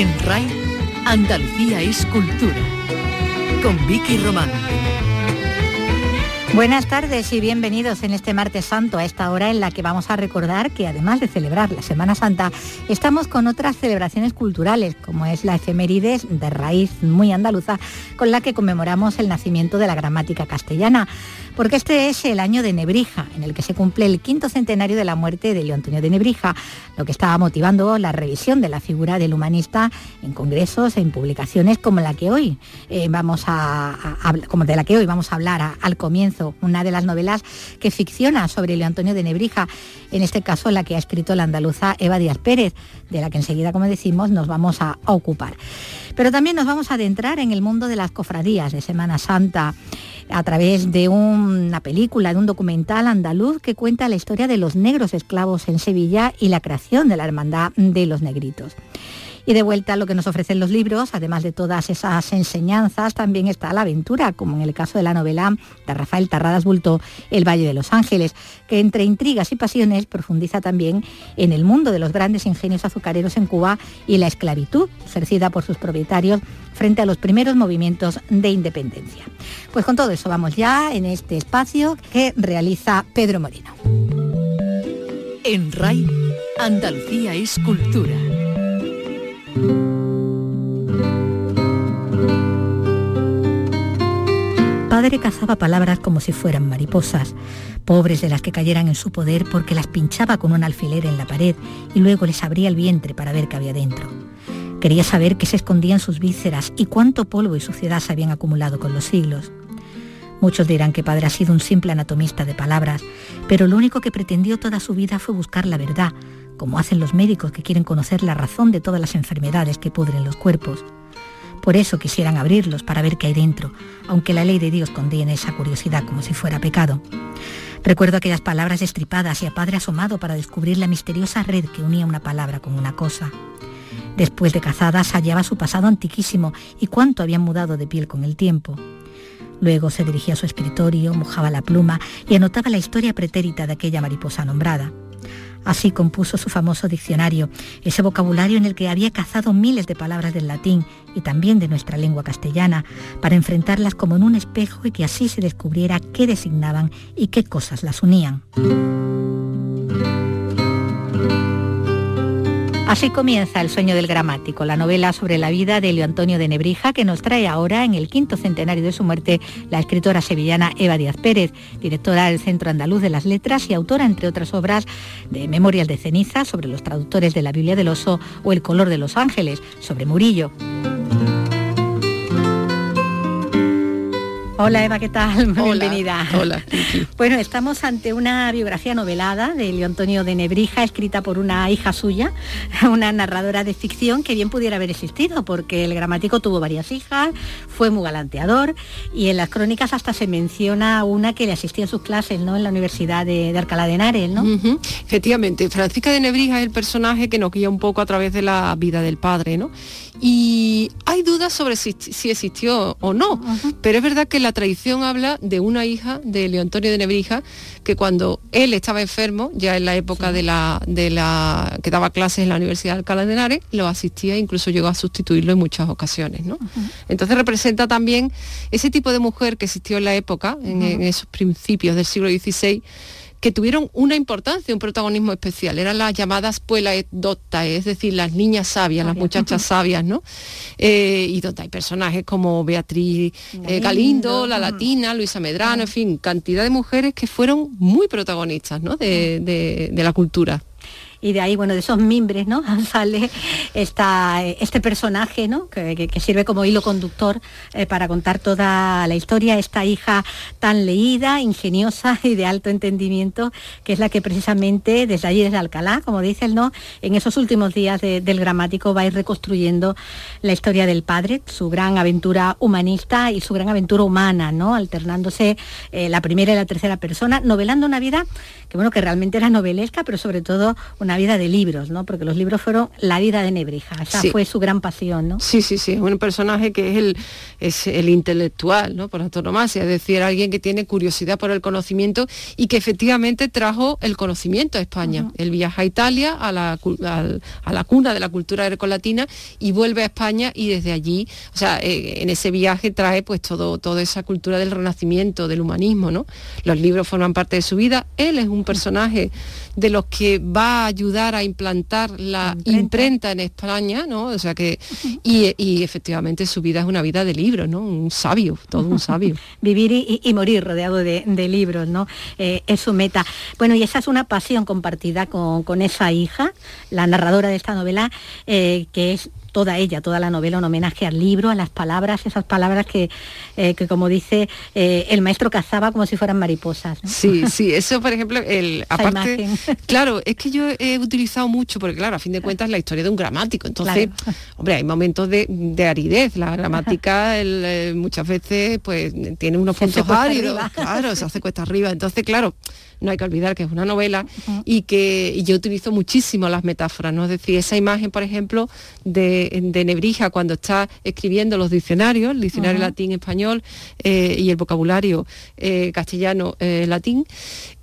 En RAI, Andalucía es cultura, con Vicky Román. Buenas tardes y bienvenidos en este Martes Santo, a esta hora en la que vamos a recordar que además de celebrar la Semana Santa, estamos con otras celebraciones culturales, como es la efemérides de raíz muy andaluza, con la que conmemoramos el nacimiento de la gramática castellana, porque este es el año de Nebrija, en el que se cumple el 5º centenario de la muerte de Elio Antonio de Nebrija, lo que estaba motivando la revisión de la figura del humanista en congresos, en publicaciones como la que hoy vamos a hablar al comienzo, una de las novelas que ficciona sobre Elio Antonio de Nebrija, en este caso la que ha escrito la andaluza Eva Díaz Pérez, de la que enseguida, como decimos, nos vamos a ocupar. Pero también nos vamos a adentrar en el mundo de las cofradías de Semana Santa a través de una película, de un documental andaluz que cuenta la historia de los negros esclavos en Sevilla y la creación de la Hermandad de los Negritos. Y de vuelta a lo que nos ofrecen los libros, además de todas esas enseñanzas, también está la aventura, como en el caso de la novela de Rafael Tarradas Bultó, El Valle de los Ángeles, que entre intrigas y pasiones profundiza también en el mundo de los grandes ingenios azucareros en Cuba y la esclavitud ejercida por sus propietarios frente a los primeros movimientos de independencia. Pues con todo eso vamos ya en este espacio que realiza Pedro Moreno. En RAI, Andalucía es cultura. Padre cazaba palabras como si fueran mariposas, pobres de las que cayeran en su poder, porque las pinchaba con un alfiler en la pared y luego les abría el vientre para ver qué había dentro. Quería saber qué se escondían sus vísceras y cuánto polvo y suciedad se habían acumulado con los siglos. Muchos dirán que Padre ha sido un simple anatomista de palabras, pero lo único que pretendió toda su vida fue buscar la verdad, como hacen los médicos que quieren conocer la razón de todas las enfermedades que pudren los cuerpos. Por eso quisieran abrirlos para ver qué hay dentro, aunque la ley de Dios condene esa curiosidad como si fuera pecado. Recuerdo aquellas palabras destripadas y a Padre asomado para descubrir la misteriosa red que unía una palabra con una cosa. Después de cazadas hallaba su pasado antiquísimo y cuánto habían mudado de piel con el tiempo. Luego se dirigía a su escritorio, mojaba la pluma y anotaba la historia pretérita de aquella mariposa nombrada. Así compuso su famoso diccionario, ese vocabulario en el que había cazado miles de palabras del latín y también de nuestra lengua castellana, para enfrentarlas como en un espejo y que así se descubriera qué designaban y qué cosas las unían. Así comienza El sueño del gramático, la novela sobre la vida de Elio Antonio de Nebrija, que nos trae ahora, en el 5º centenario de su muerte, la escritora sevillana Eva Díaz Pérez, directora del Centro Andaluz de las Letras y autora, entre otras obras, de Memorias de ceniza, sobre los traductores de la Biblia del Oso, o El color de los ángeles, sobre Murillo. Hola Eva, ¿qué tal? Hola, bienvenida. Hola. Bueno, estamos ante una biografía novelada de Elio Antonio de Nebrija, escrita por una hija suya, una narradora de ficción que bien pudiera haber existido, porque el gramático tuvo varias hijas, fue muy galanteador, y en las crónicas hasta se menciona una que le asistía a sus clases, ¿no?, en la Universidad de Alcalá de Henares, ¿no? Uh-huh. Efectivamente, Francisca de Nebrija es el personaje que nos guía un poco a través de la vida del padre, ¿no? Y hay dudas sobre si existió o no, uh-huh, pero es verdad que la tradición habla de una hija de Elio Antonio de Nebrija, que cuando él estaba enfermo, ya en la época de la que daba clases en la Universidad de Alcalá de Henares, lo asistía e incluso llegó a sustituirlo en muchas ocasiones, ¿no? Uh-huh. Entonces representa también ese tipo de mujer que existió en la época, en esos principios del siglo XVI, que tuvieron una importancia, un protagonismo especial. Eran las llamadas puelas doctas, es decir, las niñas sabias, las muchachas sabias, ¿no? Y donde hay personajes como Beatriz Galindo, la Latina, Luisa Medrano, en fin, cantidad de mujeres que fueron muy protagonistas, ¿no?, de la cultura. Y de ahí, bueno, de esos mimbres, ¿no?, sale este personaje, ¿no?, que sirve como hilo conductor para contar toda la historia, esta hija tan leída, ingeniosa y de alto entendimiento, que es la que precisamente desde allí, desde Alcalá, como dices, ¿no?, en esos últimos días del gramático va a ir reconstruyendo la historia del padre, su gran aventura humanista y su gran aventura humana, ¿no?, alternándose la primera y la tercera persona, novelando una vida que, bueno, que realmente era novelesca, pero sobre todo una vida de libros, ¿no?, porque los libros fueron la vida de Nebrija. Esa sí. Fue su gran pasión, ¿no? Sí, sí, sí, es un personaje que es el intelectual, ¿no?, por antonomasia, es decir, alguien que tiene curiosidad por el conocimiento y que efectivamente trajo el conocimiento a España. Uh-huh. Él viaja a Italia, a la cuna de la cultura grecolatina, y vuelve a España, y desde allí, o sea, en ese viaje trae pues toda esa cultura del Renacimiento, del humanismo, ¿no? Los libros forman parte de su vida. Él es un personaje de los que va a ayudar a implantar la imprenta en España, ¿no? O sea que, y efectivamente su vida es una vida de libros, ¿no? Un sabio, todo un sabio. Vivir y morir rodeado de libros, ¿no? Es su meta. Bueno, y esa es una pasión compartida con esa hija, la narradora de esta novela, que es toda la novela, un homenaje al libro, a las palabras, esas palabras que como dice el maestro, cazaba como si fueran mariposas, ¿no? Sí, sí, eso por ejemplo, aparte, claro, es que yo he utilizado mucho, porque claro, a fin de cuentas la historia de un gramático, entonces, claro, hombre, hay momentos de aridez, la gramática muchas veces pues tiene unos puntos áridos, claro, se hace cuesta arriba, entonces claro, no hay que olvidar que es una novela. Uh-huh. Y que yo utilizo muchísimo las metáforas, ¿no? Es decir, esa imagen, por ejemplo, de Nebrija cuando está escribiendo los diccionarios, el diccionario, uh-huh, latín-español y el vocabulario castellano-latín,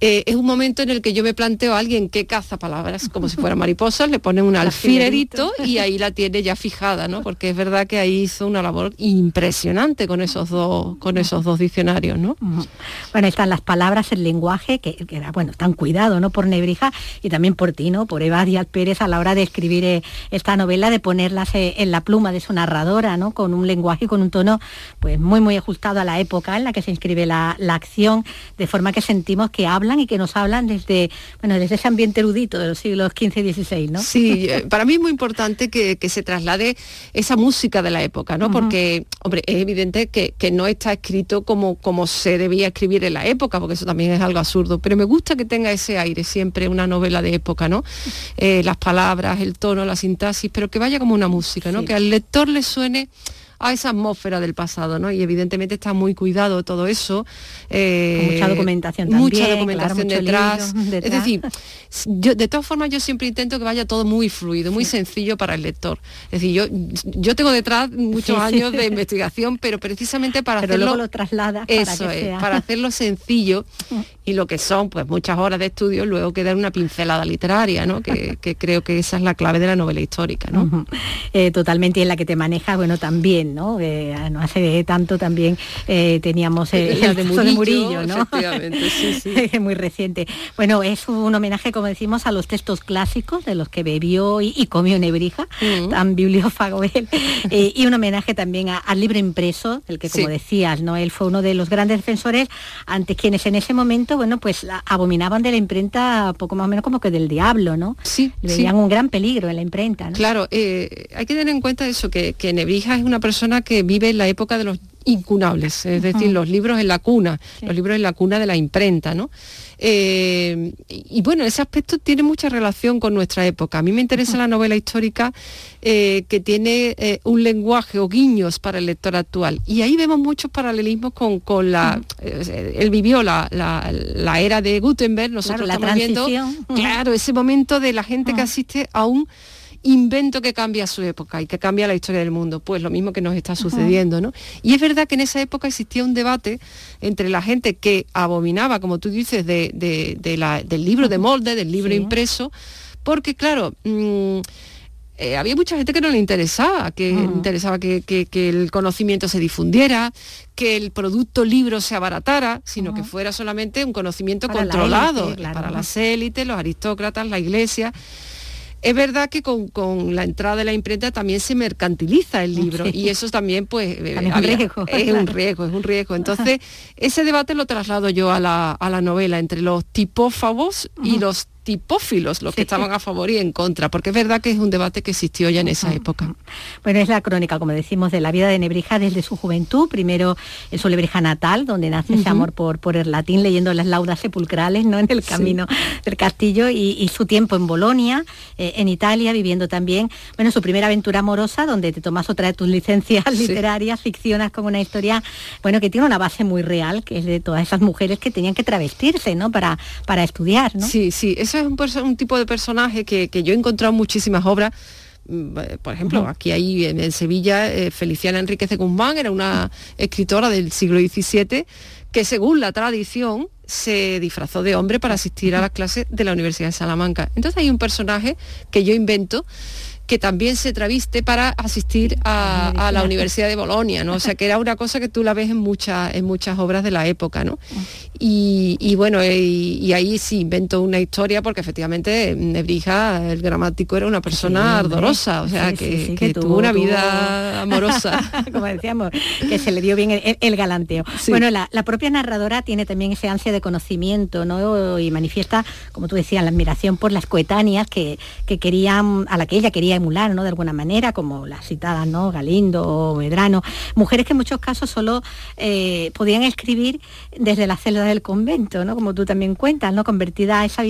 es un momento en el que yo me planteo a alguien que caza palabras como si fueran mariposas, le ponen un alfilerito y ahí la tiene ya fijada, ¿no? Porque es verdad que ahí hizo una labor impresionante con esos dos diccionarios, ¿no? Uh-huh. Bueno, están las palabras, el lenguaje, que era, bueno, tan cuidado, ¿no?, por Nebrija y también por ti, ¿no?, por Eva Díaz Pérez, a la hora de escribir esta novela, de ponerlas en la pluma de su narradora, ¿no?, con un lenguaje y con un tono pues muy, muy ajustado a la época en la que se inscribe la acción, de forma que sentimos que hablan y que nos hablan desde ese ambiente erudito de los siglos XV y XVI, ¿no? Sí, para mí es muy importante que se traslade esa música de la época, ¿no? Uh-huh. Porque, hombre, es evidente que no está escrito como se debía escribir en la época, porque eso también es algo absurdo, pero me gusta que tenga ese aire siempre una novela de época, ¿no? Las palabras, el tono, la sintaxis, pero que vaya como una música, ¿no? Sí. Que al lector le suene a esa atmósfera del pasado, ¿no? Y evidentemente está muy cuidado todo eso. Con mucha documentación también. Mucha documentación, claro, detrás. Es decir, yo, de todas formas, yo siempre intento que vaya todo muy fluido, muy sencillo para el lector. Es decir, yo tengo detrás muchos años de investigación, pero precisamente para hacerlo... Luego lo trasladas para hacerlo sencillo. Y lo que son, pues, muchas horas de estudio, luego que dar una pincelada literaria, ¿no? Que creo que esa es la clave de la novela histórica, ¿no? Uh-huh. Totalmente, y en la que te manejas, bueno, también, ¿no? No hace tanto también teníamos el caso de Murillo, ¿no? Efectivamente, sí, sí. Muy reciente. Bueno, es un homenaje, como decimos, a los textos clásicos de los que bebió y comió Nebrija, uh-huh, tan bibliófago él, y un homenaje también al libro impreso, el que, como decías, ¿no?, él fue uno de los grandes defensores, ante quienes en ese momento, bueno, pues abominaban de la imprenta poco más o menos como que del diablo, ¿no? Sí. Le veían un gran peligro en la imprenta, ¿no? Claro, hay que tener en cuenta eso, que Nebrija es una persona que vive en la época de los incunables, es decir, los libros en la cuna, los libros en la cuna de la imprenta, ¿no? Y bueno, ese aspecto tiene mucha relación con nuestra época. A mí me interesa la novela histórica que tiene un lenguaje o guiños para el lector actual. Y ahí vemos muchos paralelismos con la... él vivió la era de Gutenberg, nosotros claro, estamos viendo... Claro, ese momento de la gente que asiste a un... invento que cambia su época y que cambia la historia del mundo, pues lo mismo que nos está sucediendo, ¿no? Y es verdad que en esa época existía un debate entre la gente que abominaba, como tú dices, del libro de molde, del libro impreso, porque claro, había mucha gente que no le interesaba, que el conocimiento se difundiera, que el producto libro se abaratara, sino que fuera solamente un conocimiento para controlado, la élite, claro, para las élites, los aristócratas, la iglesia. Es verdad que con la entrada de la imprenta también se mercantiliza el libro y eso también pues es un riesgo. Entonces ese debate lo traslado yo a la novela, entre los tipófagos y los tipófilos, los que estaban a favor y en contra, porque es verdad que es un debate que existió ya en esa época. Bueno, es la crónica, como decimos, de la vida de Nebrija desde su juventud, primero en su Lebrija natal, donde nace ese amor por el latín, leyendo las laudas sepulcrales, ¿no?, en el camino del castillo, y su tiempo en Bolonia, en Italia, viviendo también, bueno, su primera aventura amorosa, donde te tomas otra de tus licencias literarias, ficcionas con una historia, bueno, que tiene una base muy real, que es de todas esas mujeres que tenían que travestirse, ¿no?, para estudiar, ¿no? Sí, sí, es un tipo de personaje que yo he encontrado en muchísimas obras, Por ejemplo, aquí hay en Sevilla, Feliciana Enríquez de Guzmán era una escritora del siglo XVII que, según la tradición, se disfrazó de hombre para asistir a las clases de la Universidad de Salamanca. Entonces hay un personaje que yo invento que también se traviste para asistir a la Universidad de Bolonia, ¿no? O sea, que era una cosa que tú la ves en muchas obras de la época, ¿no? Y bueno, y ahí sí inventó una historia, porque efectivamente Nebrija, el gramático, era una persona ardorosa, o sea, que tuvo una vida amorosa. Como decíamos, que se le dio bien el galanteo. Sí. Bueno, la propia narradora tiene también ese ansia de conocimiento, ¿no? Y manifiesta, como tú decías, la admiración por las coetáneas a la que ella quería emular, ¿no?, de alguna manera, como las citadas, ¿no?, Galindo o Medrano, mujeres que en muchos casos solo podían escribir desde las celdas del convento, ¿no?, como tú también cuentas, ¿no?, convertida esa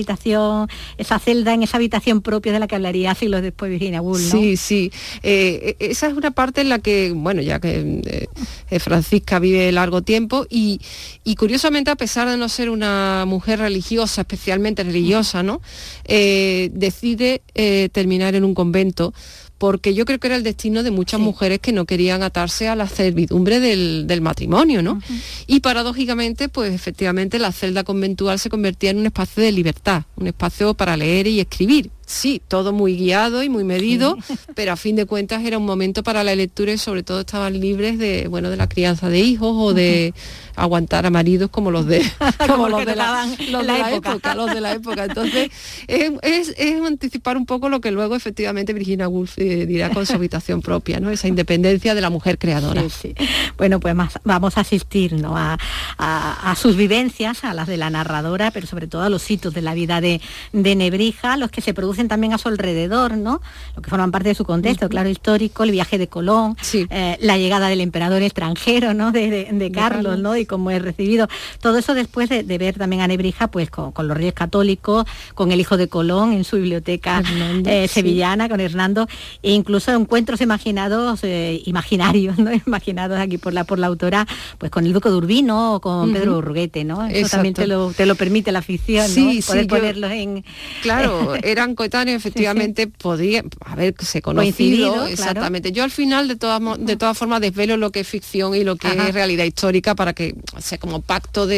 celda en esa habitación propia de la que hablaría siglos después Virginia Woolf, ¿no? Sí, esa es una parte en la que, bueno, ya que Francisca vive largo tiempo y curiosamente, a pesar de no ser una mujer religiosa, especialmente religiosa, ¿no?, decide terminar en un convento, porque yo creo que era el destino de muchas mujeres que no querían atarse a la servidumbre del matrimonio, ¿no? Uh-huh. Y paradójicamente, pues efectivamente, la celda conventual se convertía en un espacio de libertad, un espacio para leer y escribir. Sí, todo muy guiado y muy medido, pero a fin de cuentas era un momento para la lectura y sobre todo estaban libres de la crianza de hijos o de aguantar a maridos como los de la época. Entonces es anticipar un poco lo que luego efectivamente Virginia Woolf dirá con su habitación propia, ¿no? Esa independencia de la mujer creadora. Sí. Bueno, pues vamos a asistir, ¿no?, a sus vivencias, a las de la narradora, pero sobre todo a los hitos de la vida de Nebrija, los que se producen también a su alrededor, ¿no?, lo que forman parte de su contexto, claro, histórico, el viaje de Colón, la llegada del emperador extranjero, ¿no?, de Carlos, ¿no?, y cómo es recibido. Todo eso después de ver también a Nebrija, pues con los Reyes Católicos, con el hijo de Colón en su biblioteca sevillana, con Hernando, e incluso encuentros imaginarios, ¿no?, imaginados aquí por la autora, pues con el Duque de Urbino o con Pedro Urguete, ¿no? Eso también te lo permite la ficción, ¿no?, poder ponerlos en... Claro, eran coetáneos, efectivamente, podían haberse conocido. Coincidido, exactamente. Claro. Yo al final, de todas formas, desvelo lo que es ficción y lo que es realidad histórica para que sea como pacto con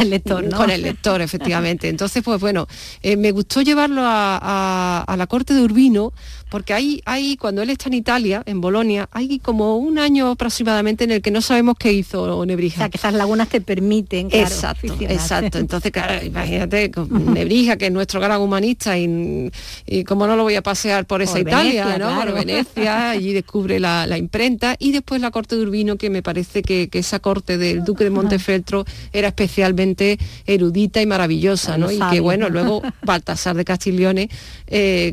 el lector, ¿no? Con el lector, efectivamente. Entonces, pues bueno, me gustó llevarlo a la corte de Urbino, porque hay cuando él está en Italia, en Bolonia, hay como un año aproximadamente en el que no sabemos qué hizo Nebrija. O sea, que esas lagunas te permiten, claro, exacto. Entonces, claro, imagínate, Nebrija, que es nuestro gran humanista, y cómo no lo voy a pasear por esa Italia, Venecia, ¿no? Claro. Por Venecia, allí descubre la imprenta, y después la corte de Urbino, que me parece que esa corte del duque de Montefeltro era especialmente erudita y maravillosa, ¿no? Y que, bueno, luego Baltasar de Castiglione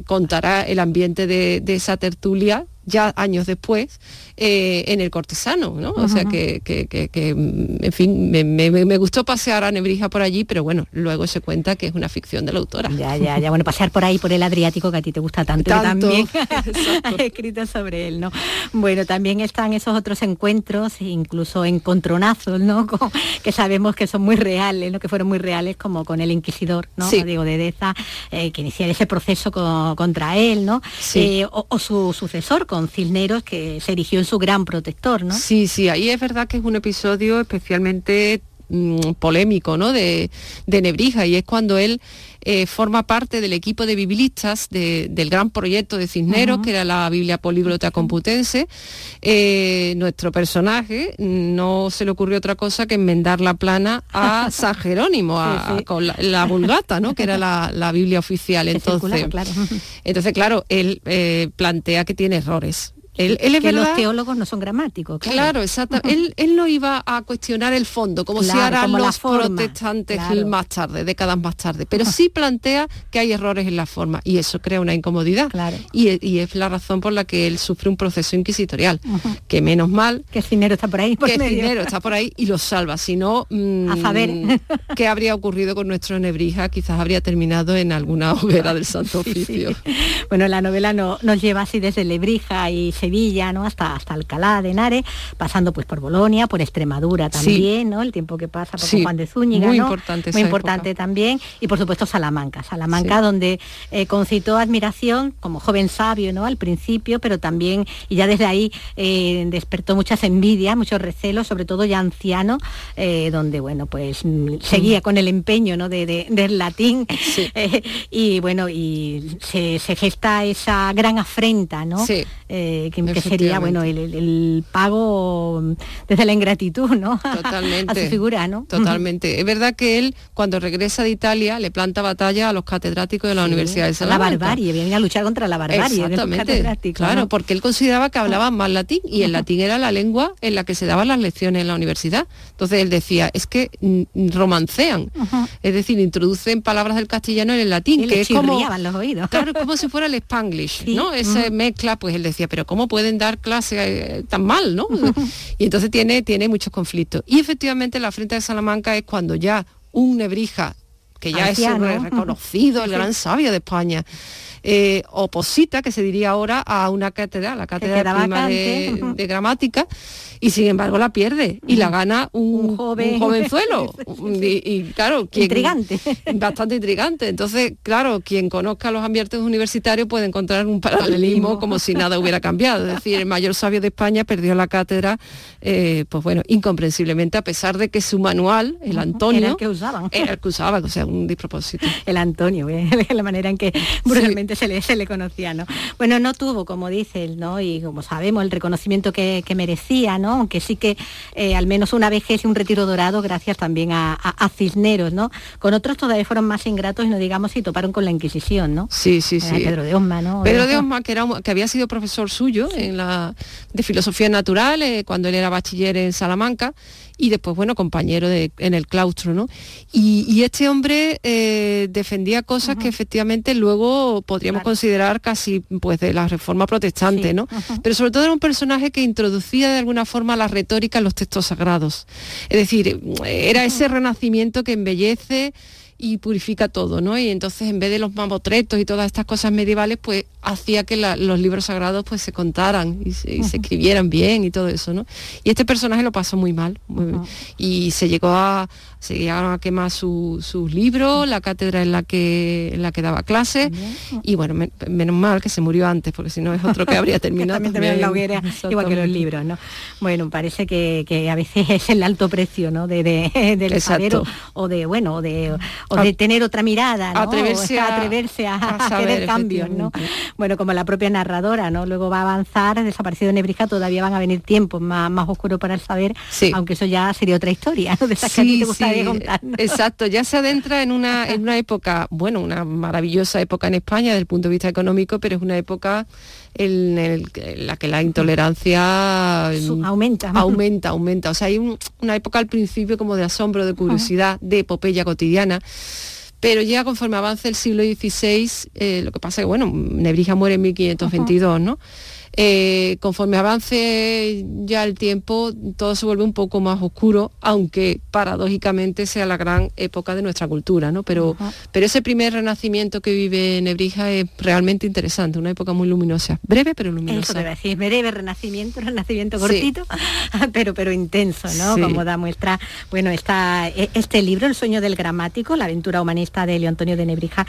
contará el ambiente de esa tertulia ya años después, en el cortesano, ¿no? O sea que en fin, me gustó pasear a Nebrija por allí, pero bueno, luego se cuenta que es una ficción de la autora. Ya, bueno, pasear por ahí, por el Adriático, que a ti te gusta tanto. Que también has escrito sobre él, ¿no? Bueno, también están esos otros encuentros, incluso encontronazos, ¿no?, que sabemos que son muy reales, ¿no?, que fueron muy reales, como con el inquisidor, ¿no?, Diego de Deza, que iniciara ese proceso contra él, ¿no? O su sucesor, con Cisneros, que se erigió en su gran protector, ¿no? Sí, ahí es verdad que es un episodio especialmente polémico, ¿no?, de Nebrija, y es cuando él forma parte del equipo de bibilistas del gran proyecto de Cisneros, que era la Biblia políglota computense. Nuestro personaje no se le ocurrió otra cosa que enmendar la plana a San Jerónimo, con la Vulgata, ¿no?, que era la Biblia oficial. Entonces, claro, él plantea que tiene errores. Él es que verdad, los teólogos no son gramáticos. Claro, exacto. Él no iba a cuestionar el fondo, como si harán los protestantes más tarde, décadas más tarde. Pero sí plantea que hay errores en la forma, y eso crea una incomodidad. Claro. Y es la razón por la que él sufre un proceso inquisitorial. Que menos mal que Cisneros está por ahí. Y lo salva. Si no, a saber qué habría ocurrido con nuestro Nebrija, quizás habría terminado en alguna hoguera del Santo Oficio. Bueno, la novela nos lleva así desde Nebrija y Sevilla, ¿no?, hasta Alcalá de Henares, pasando pues por Bolonia, por Extremadura también, sí, ¿no?, el tiempo que pasa por Juan de Zúñiga, muy, ¿no?, importante, muy importante época también, y por supuesto Salamanca, sí, donde concitó admiración como joven sabio, ¿no?, al principio, pero también, y ya desde ahí despertó muchas envidias, muchos recelos, sobre todo ya anciano, donde, bueno, pues seguía con el empeño, ¿no?, del latín, sí, y bueno, y se gesta esa gran afrenta, ¿no?, sí, que sería, bueno, el pago desde la ingratitud, ¿no?, totalmente, a su figura, ¿no? Totalmente. Es verdad que él, cuando regresa de Italia, le planta batalla a los catedráticos de la, sí, Universidad de Salamanca. La barbarie, venía a luchar contra la barbarie de los catedráticos. Claro, ¿no?, porque él consideraba que hablaban más latín, y el latín era la lengua en la que se daban las lecciones en la universidad. Entonces él decía, es que romancean, uh-huh, es decir, introducen palabras del castellano en el latín, y que es como los oídos. Claro, como si fuera el Spanglish, sí, ¿no? Esa, uh-huh, mezcla, pues él decía, pero ¿cómo pueden dar clase tan mal, no? Uh-huh. Y entonces tiene muchos conflictos. Y efectivamente la afrenta de Salamanca es cuando ya un Nebrija, que ya anciano, es reconocido, uh-huh, el gran sabio de España, oposita, que se diría ahora, a una cátedra, la cátedra prima de gramática, y sin embargo la pierde, y la gana un jovenzuelo, y claro, intrigante, bastante intrigante. Entonces, claro, quien conozca los ambientes universitarios puede encontrar un paralelismo como si nada hubiera cambiado. Es decir, el mayor sabio de España perdió la cátedra, pues bueno, incomprensiblemente, a pesar de que su manual, el Antonio, era el que usaban, o sea, un despropósito. El Antonio, la manera en que brutalmente, sí, se le conocía, ¿no? Bueno, no tuvo, como dice él, ¿no?, y como sabemos, el reconocimiento que merecía, ¿no?, aunque sí que al menos una vejez y un retiro dorado gracias también a Cisneros, ¿no? Con otros todavía fueron más ingratos, y no digamos si toparon con la Inquisición, ¿no? Sí, sí, sí. Pedro de Osma, ¿no? Pedro de Osma, que había sido profesor suyo, sí, de filosofía natural, cuando él era bachiller en Salamanca, y después, bueno, compañero en el claustro, ¿no? Y este hombre defendía cosas, uh-huh, que efectivamente luego podríamos, claro, considerar casi pues de la Reforma protestante, sí, ¿no? Uh-huh. Pero sobre todo era un personaje que introducía de alguna forma la retórica en los textos sagrados. Es decir, era ese renacimiento que embellece y purifica todo, ¿no? Y entonces, en vez de los mamotretos y todas estas cosas medievales, pues hacía que los libros sagrados pues se contaran y se escribieran bien y todo eso, ¿no? Y este personaje lo pasó muy mal, y se llegaron a quemar sus libros, la cátedra en la que daba clases, y bueno, menos mal que se murió antes, porque si no es otro que habría terminado también en la hoguera, igual que los libros, ¿no? Bueno, parece que a veces es el alto precio, ¿no?, del sabero, o de tener otra mirada, ¿no?, atreverse a hacer cambios, ¿no? Bueno, como la propia narradora, ¿no?, luego va a avanzar, desaparecido de Nebrija, todavía van a venir tiempos más oscuros para el saber, sí, aunque eso ya sería otra historia, ¿no?, de esas, sí, que a ti te gustaría, sí, contar, ¿no? Exacto, ya se adentra en una época, bueno, una maravillosa época en España desde el punto de vista económico, pero es una época en la que la intolerancia aumenta, o sea, hay una época al principio como de asombro, de curiosidad, de epopeya cotidiana, pero ya conforme avance el siglo XVI, lo que pasa es que, bueno, Nebrija muere en 1522, ¿no? Conforme avance ya el tiempo, todo se vuelve un poco más oscuro, aunque paradójicamente sea la gran época de nuestra cultura, ¿no? Pero ese primer renacimiento que vive Nebrija es realmente interesante, una época muy luminosa, breve pero luminosa. Eso te voy a decir, breve renacimiento cortito, sí, pero intenso, ¿no? Sí. Como da muestra, bueno, este libro, El sueño del gramático, la aventura humanista de Elio Antonio de Nebrija,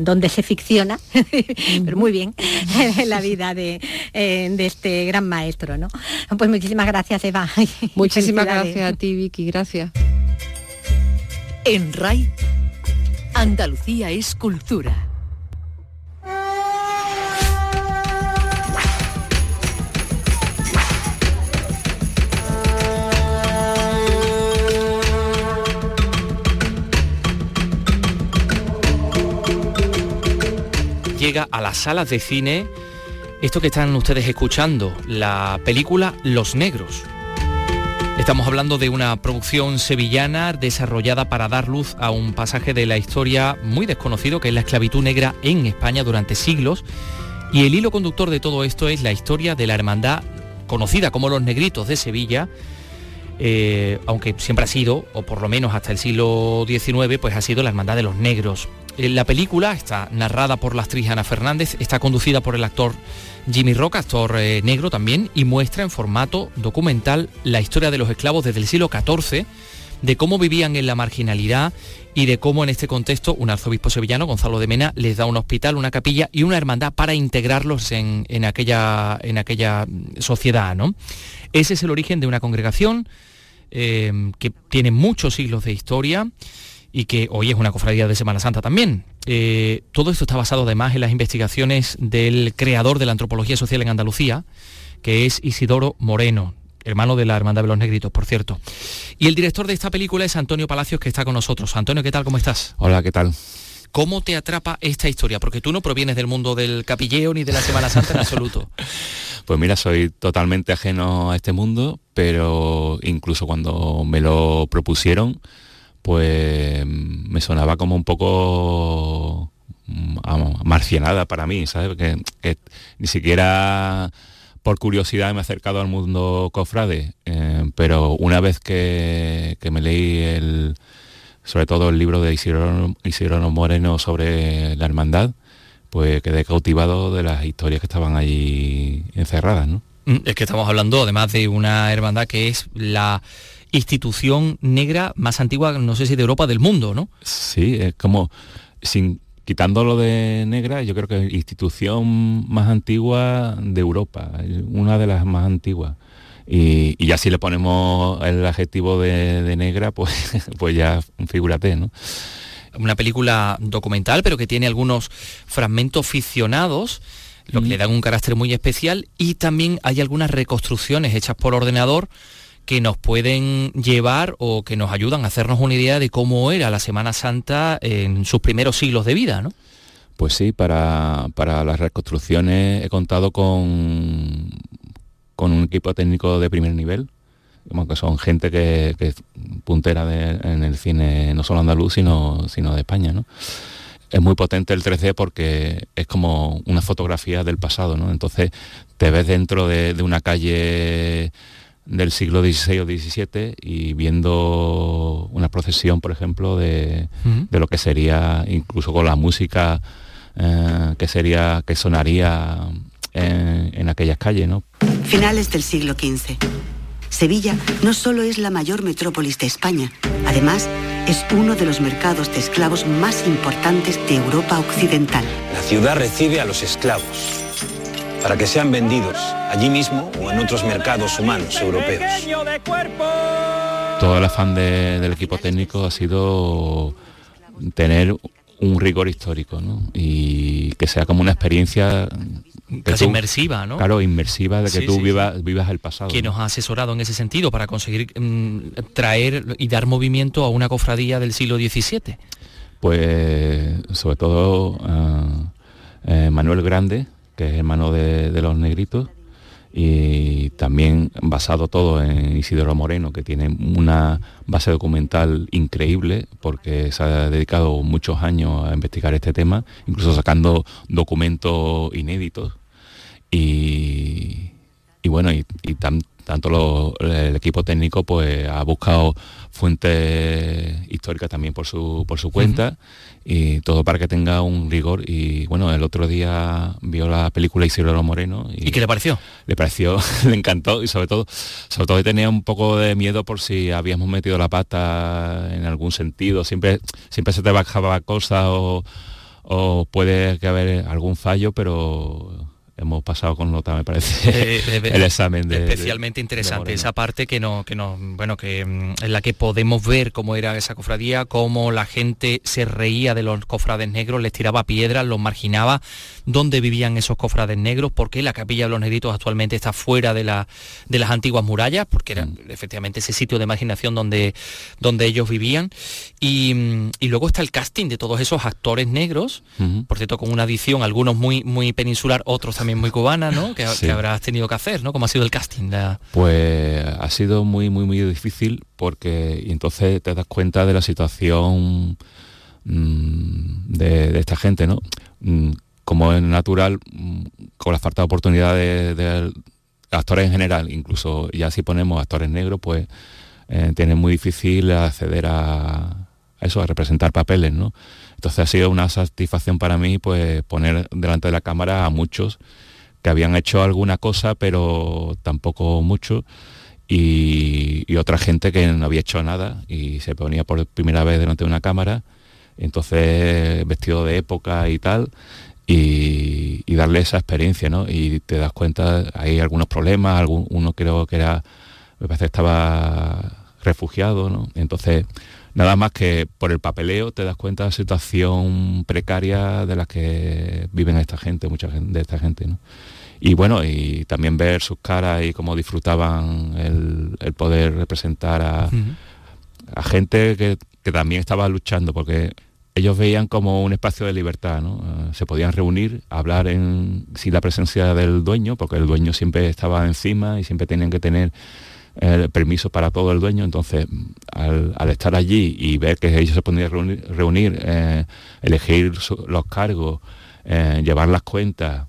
donde se ficciona, pero muy bien, la vida de este gran maestro, ¿no? Pues muchísimas gracias, Eva. Muchísimas gracias a ti, Vicky, gracias. En RAI, Andalucía es cultura. Llega a las salas de cine esto que están ustedes escuchando, la película Los Negros. Estamos hablando de una producción sevillana desarrollada para dar luz a un pasaje de la historia muy desconocido, que es la esclavitud negra en España durante siglos. Y el hilo conductor de todo esto es la historia de la hermandad conocida como Los Negritos de Sevilla, aunque siempre ha sido, o por lo menos hasta el siglo XIX, pues ha sido la hermandad de los negros. La película está narrada por la actriz Ana Fernández, está conducida por el actor Jimmy Rock, actor negro también, y muestra en formato documental la historia de los esclavos desde el siglo XIV, de cómo vivían en la marginalidad y de cómo en este contexto un arzobispo sevillano, Gonzalo de Mena, les da un hospital, una capilla y una hermandad para integrarlos en aquella sociedad, ¿no? Ese es el origen de una congregación que tiene muchos siglos de historia y que hoy es una cofradía de Semana Santa también. Todo esto está basado además en las investigaciones del creador de la antropología social en Andalucía, que es Isidoro Moreno, hermano de la Hermandad de los Negritos, por cierto. Y el director de esta película es Antonio Palacios, que está con nosotros. Antonio, ¿qué tal? ¿Cómo estás? Hola, ¿qué tal? ¿Cómo te atrapa esta historia? Porque tú no provienes del mundo del capilleo ni de la Semana Santa en absoluto. Pues mira, soy totalmente ajeno a este mundo, pero incluso cuando me lo propusieron, pues me sonaba como un poco marcianada para mí, ¿sabes? Porque ni siquiera... Por curiosidad me he acercado al mundo cofrade, pero una vez que me leí sobre todo el libro de Isidoro Moreno sobre la hermandad, pues quedé cautivado de las historias que estaban allí encerradas, ¿no? Es que estamos hablando además de una hermandad que es la institución negra más antigua, no sé si de Europa, del mundo, ¿no? Sí, es como... Quitándolo de negra, yo creo que es institución más antigua de Europa, una de las más antiguas. Y ya si le ponemos el adjetivo de negra, pues ya figúrate, ¿no? Una película documental, pero que tiene algunos fragmentos ficcionados, lo que le dan un carácter muy especial, y también hay algunas reconstrucciones hechas por ordenador que nos pueden llevar o que nos ayudan a hacernos una idea de cómo era la Semana Santa en sus primeros siglos de vida, ¿no? Pues sí, para las reconstrucciones he contado con un equipo técnico de primer nivel, como que son gente que es puntera en el cine, no solo andaluz, sino de España, ¿no? Es muy potente el 3D porque es como una fotografía del pasado, ¿no? Entonces te ves dentro de una calle... del siglo XVI o XVII y viendo una procesión, por ejemplo, de lo que sería, incluso con la música que sonaría en aquellas calles, ¿no? Finales del siglo XV. Sevilla no solo es la mayor metrópolis de España, además es uno de los mercados de esclavos más importantes de Europa occidental. La ciudad recibe a los esclavos para que sean vendidos allí mismo o en otros mercados humanos europeos. Todo el afán del equipo técnico ha sido tener un rigor histórico, ¿no? Y que sea como una experiencia... Casi inmersiva, ¿no? Claro, inmersiva, de que vivas el pasado. Que nos ha asesorado en ese sentido para conseguir traer y dar movimiento a una cofradía del siglo XVII? Pues sobre todo Manuel Grande, que es hermano de los negritos, y también basado todo en Isidoro Moreno, que tiene una base documental increíble porque se ha dedicado muchos años a investigar este tema, incluso sacando documentos inéditos. Y bueno, tanto el equipo técnico pues ha buscado fuentes históricas también por su cuenta, y todo para que tenga un rigor. Y bueno, el otro día vio la película Isidoro Moreno. ¿Y qué le pareció? Le pareció, le encantó, y sobre todo tenía un poco de miedo por si habíamos metido la pata en algún sentido. Siempre se te bajaba cosas o puede que haber algún fallo, pero... hemos pasado con nota, me parece, el examen de... Especialmente interesante esa parte en la que podemos ver cómo era esa cofradía, cómo la gente se reía de los cofrades negros, les tiraba piedras, los marginaba, dónde vivían esos cofrades negros, por qué la capilla de los negritos actualmente está fuera de las antiguas murallas, porque era efectivamente ese sitio de marginación donde ellos vivían. Y luego está el casting de todos esos actores negros, por cierto, con una adición, algunos muy, muy peninsular, otros también muy cubana, ¿no? Que habrás tenido que hacer, ¿no? ¿Cómo ha sido el casting? Pues ha sido muy, muy, muy difícil, porque entonces te das cuenta de la situación de esta gente, ¿no? Como es natural, con la falta de oportunidades de actores en general, incluso ya si ponemos actores negros, pues tienen muy difícil acceder a eso, a representar papeles, ¿no? Entonces ha sido una satisfacción para mí, pues, poner delante de la cámara a muchos que habían hecho alguna cosa, pero tampoco mucho, y otra gente que no había hecho nada y se ponía por primera vez delante de una cámara, entonces vestido de época y tal, y darle esa experiencia, ¿no? Y te das cuenta, hay algunos problemas, uno creo que era, me parece que estaba refugiado, ¿no? Entonces, nada más que por el papeleo te das cuenta de la situación precaria de las que viven esta gente, mucha gente de esta gente, ¿no? Y bueno, y también ver sus caras y cómo disfrutaban el poder representar a gente que también estaba luchando, porque ellos veían como un espacio de libertad, ¿no? Se podían reunir, hablar sin la presencia del dueño, porque el dueño siempre estaba encima y siempre tenían que tener el permiso para todo el dueño. Entonces, al estar allí y ver que ellos se podían reunir, elegir los cargos, llevar las cuentas,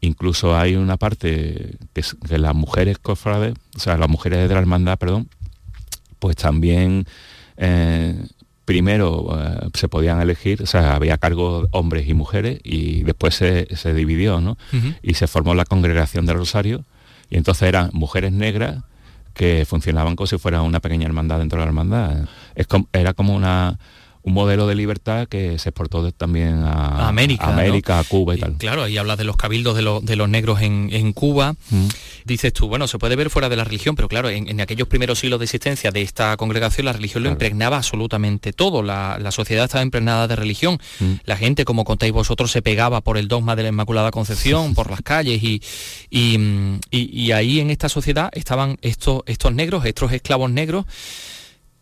incluso hay una parte que las mujeres cofrades, o sea, las mujeres de la hermandad, perdón, pues también... Primero se podían elegir, o sea, había cargos hombres y mujeres, y después se dividió, ¿no? Uh-huh. Y se formó la Congregación del Rosario, y entonces eran mujeres negras que funcionaban como si fuera una pequeña hermandad dentro de la hermandad. Era como un modelo de libertad que se exportó también a América, ¿no? A Cuba y tal. Claro, ahí hablas de los cabildos de los negros en Cuba. Mm. Dices tú, bueno, se puede ver fuera de la religión, pero claro, en aquellos primeros siglos de existencia de esta congregación, la religión lo impregnaba absolutamente todo. La sociedad estaba impregnada de religión. Mm. La gente, como contáis vosotros, se pegaba por el dogma de la Inmaculada Concepción, por las calles, y ahí en esta sociedad estaban estos negros, estos esclavos negros,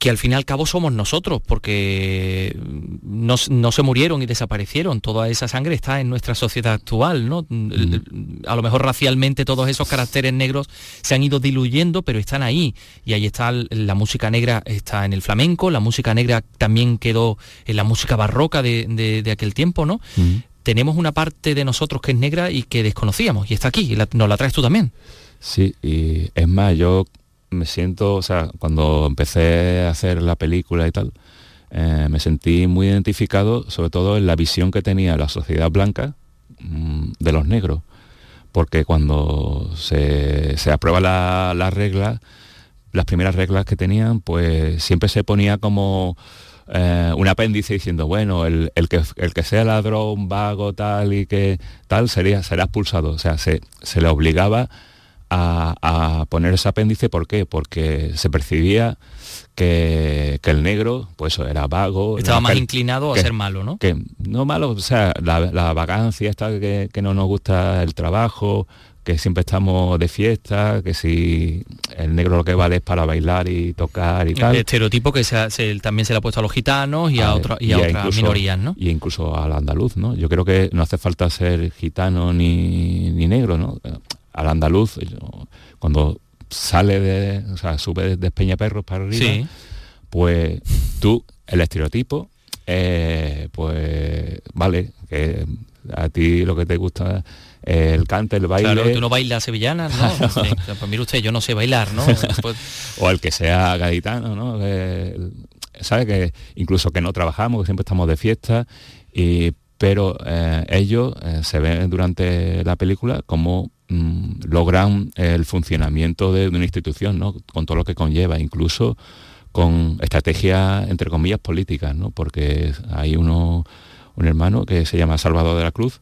que al fin y al cabo somos nosotros, porque no se murieron y desaparecieron. Toda esa sangre está en nuestra sociedad actual, ¿no? Mm. A lo mejor racialmente todos esos caracteres negros se han ido diluyendo, pero están ahí. Y ahí está la música negra, está en el flamenco, la música negra también quedó en la música barroca de aquel tiempo, ¿no? Mm. Tenemos una parte de nosotros que es negra y que desconocíamos, y está aquí, y nos la traes tú también. Sí, y es más, yo... me siento, o sea, cuando empecé a hacer la película y tal, me sentí muy identificado, sobre todo en la visión que tenía la sociedad blanca de los negros, porque cuando se aprueba la regla, las primeras reglas que tenían, pues siempre se ponía como un apéndice diciendo, bueno, el que sea ladrón, vago, tal y que tal, será expulsado. O sea, se le obligaba a poner ese apéndice. ¿Por qué? Porque se percibía que el negro, pues eso, era vago. Estaba más inclinado a ser malo, ¿no? Que no malo, o sea, la vagancia esta que no nos gusta el trabajo, que siempre estamos de fiesta, que si el negro lo que vale es para bailar y tocar y tal. El estereotipo que también se le ha puesto a los gitanos y a otras minorías, ¿no? Y incluso al andaluz, ¿no? Yo creo que no hace falta ser gitano ni negro, ¿no? Al andaluz, cuando sale o sea, sube de Peñaperros para arriba, sí. Pues tú, el estereotipo, pues vale, que a ti lo que te gusta es el cante, el baile. Claro, tú no bailas sevillanas, ¿no? Claro. Pues mire usted, yo no sé bailar, ¿no? Pues... o el que sea gaditano, ¿no? ¿Sabes? Que incluso que no trabajamos, que siempre estamos de fiesta, pero ellos se ven durante la película como logran el funcionamiento de una institución, ¿no? Con todo lo que conlleva, incluso con estrategias, entre comillas, políticas, ¿no? Porque hay un hermano que se llama Salvador de la Cruz,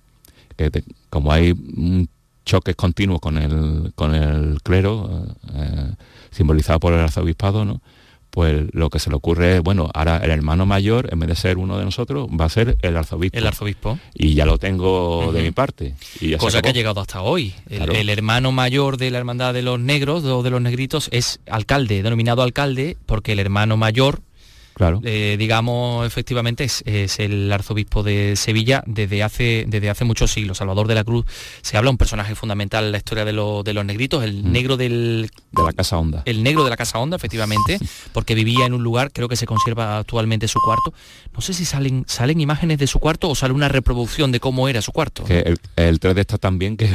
que como hay choques continuos con el clero, simbolizado por el arzobispado, ¿no? Pues lo que se le ocurre es, bueno, ahora el hermano mayor, en vez de ser uno de nosotros, va a ser el arzobispo. El arzobispo. Y ya lo tengo de mi parte. Y cosa que ha llegado hasta hoy. Claro. El hermano mayor de la hermandad de los negros, o de los negritos, es alcalde, denominado alcalde, porque el hermano mayor, claro, digamos, efectivamente, es el arzobispo de Sevilla desde hace muchos siglos. Salvador de la Cruz se habla, un personaje fundamental en la historia de los negritos, el negro de la Casa Honda. El negro de la Casa Honda, efectivamente, porque vivía en un lugar, creo que se conserva actualmente su cuarto. No sé si salen imágenes de su cuarto o sale una reproducción de cómo era su cuarto. Que el 3D está tan bien que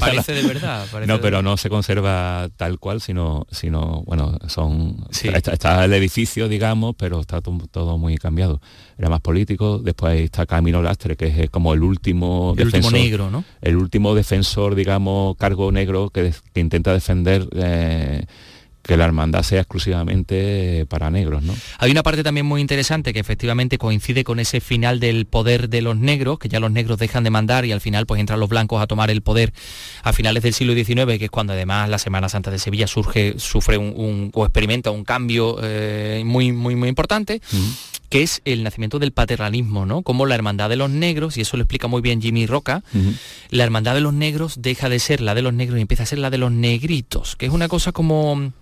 parece de verdad. Parece no, pero no se conserva tal cual, sino bueno, son sí. Está el edificio, digamos, pero está todo muy cambiado. Era más político. Después ahí está Camilo Lastre, que es como el último negro, ¿no? El último defensor, digamos, cargo negro que intenta defender que la hermandad sea exclusivamente para negros, ¿no? Hay una parte también muy interesante que efectivamente coincide con ese final del poder de los negros, que ya los negros dejan de mandar y al final pues entran los blancos a tomar el poder a finales del siglo XIX, que es cuando además la Semana Santa de Sevilla experimenta un cambio muy, muy, muy importante. Uh-huh. Que es el nacimiento del paternalismo, ¿no? Como la hermandad de los negros, y eso lo explica muy bien Jimmy Roca, uh-huh. La hermandad de los negros deja de ser la de los negros y empieza a ser la de los negritos, que es una cosa como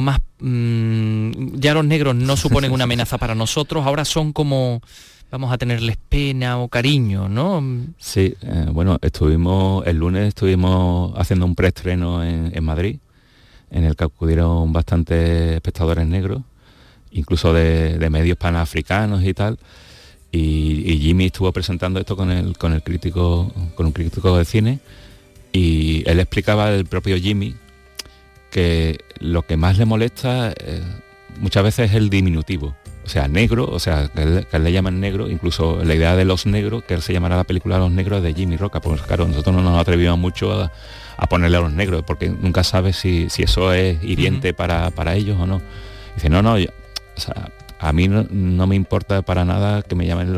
más... ya los negros no suponen una amenaza para nosotros, ahora son como... vamos a tenerles pena o cariño, ¿no? Sí, bueno, el lunes estuvimos haciendo un preestreno en Madrid, en el que acudieron bastantes espectadores negros, incluso de medios panafricanos y tal, y Jimmy estuvo presentando esto con un crítico de cine, y él explicaba, el propio Jimmy, que lo que más le molesta muchas veces es el diminutivo, o sea, negro, o sea, que le llaman negro, incluso la idea de los negros, que él se llamará la película Los Negros, de Jimmy Roca, porque claro, nosotros no nos atrevimos mucho a ponerle a los negros, porque nunca sabes si eso es hiriente uh-huh. para ellos o no. Dice, o sea, a mí no me importa para nada que me llamen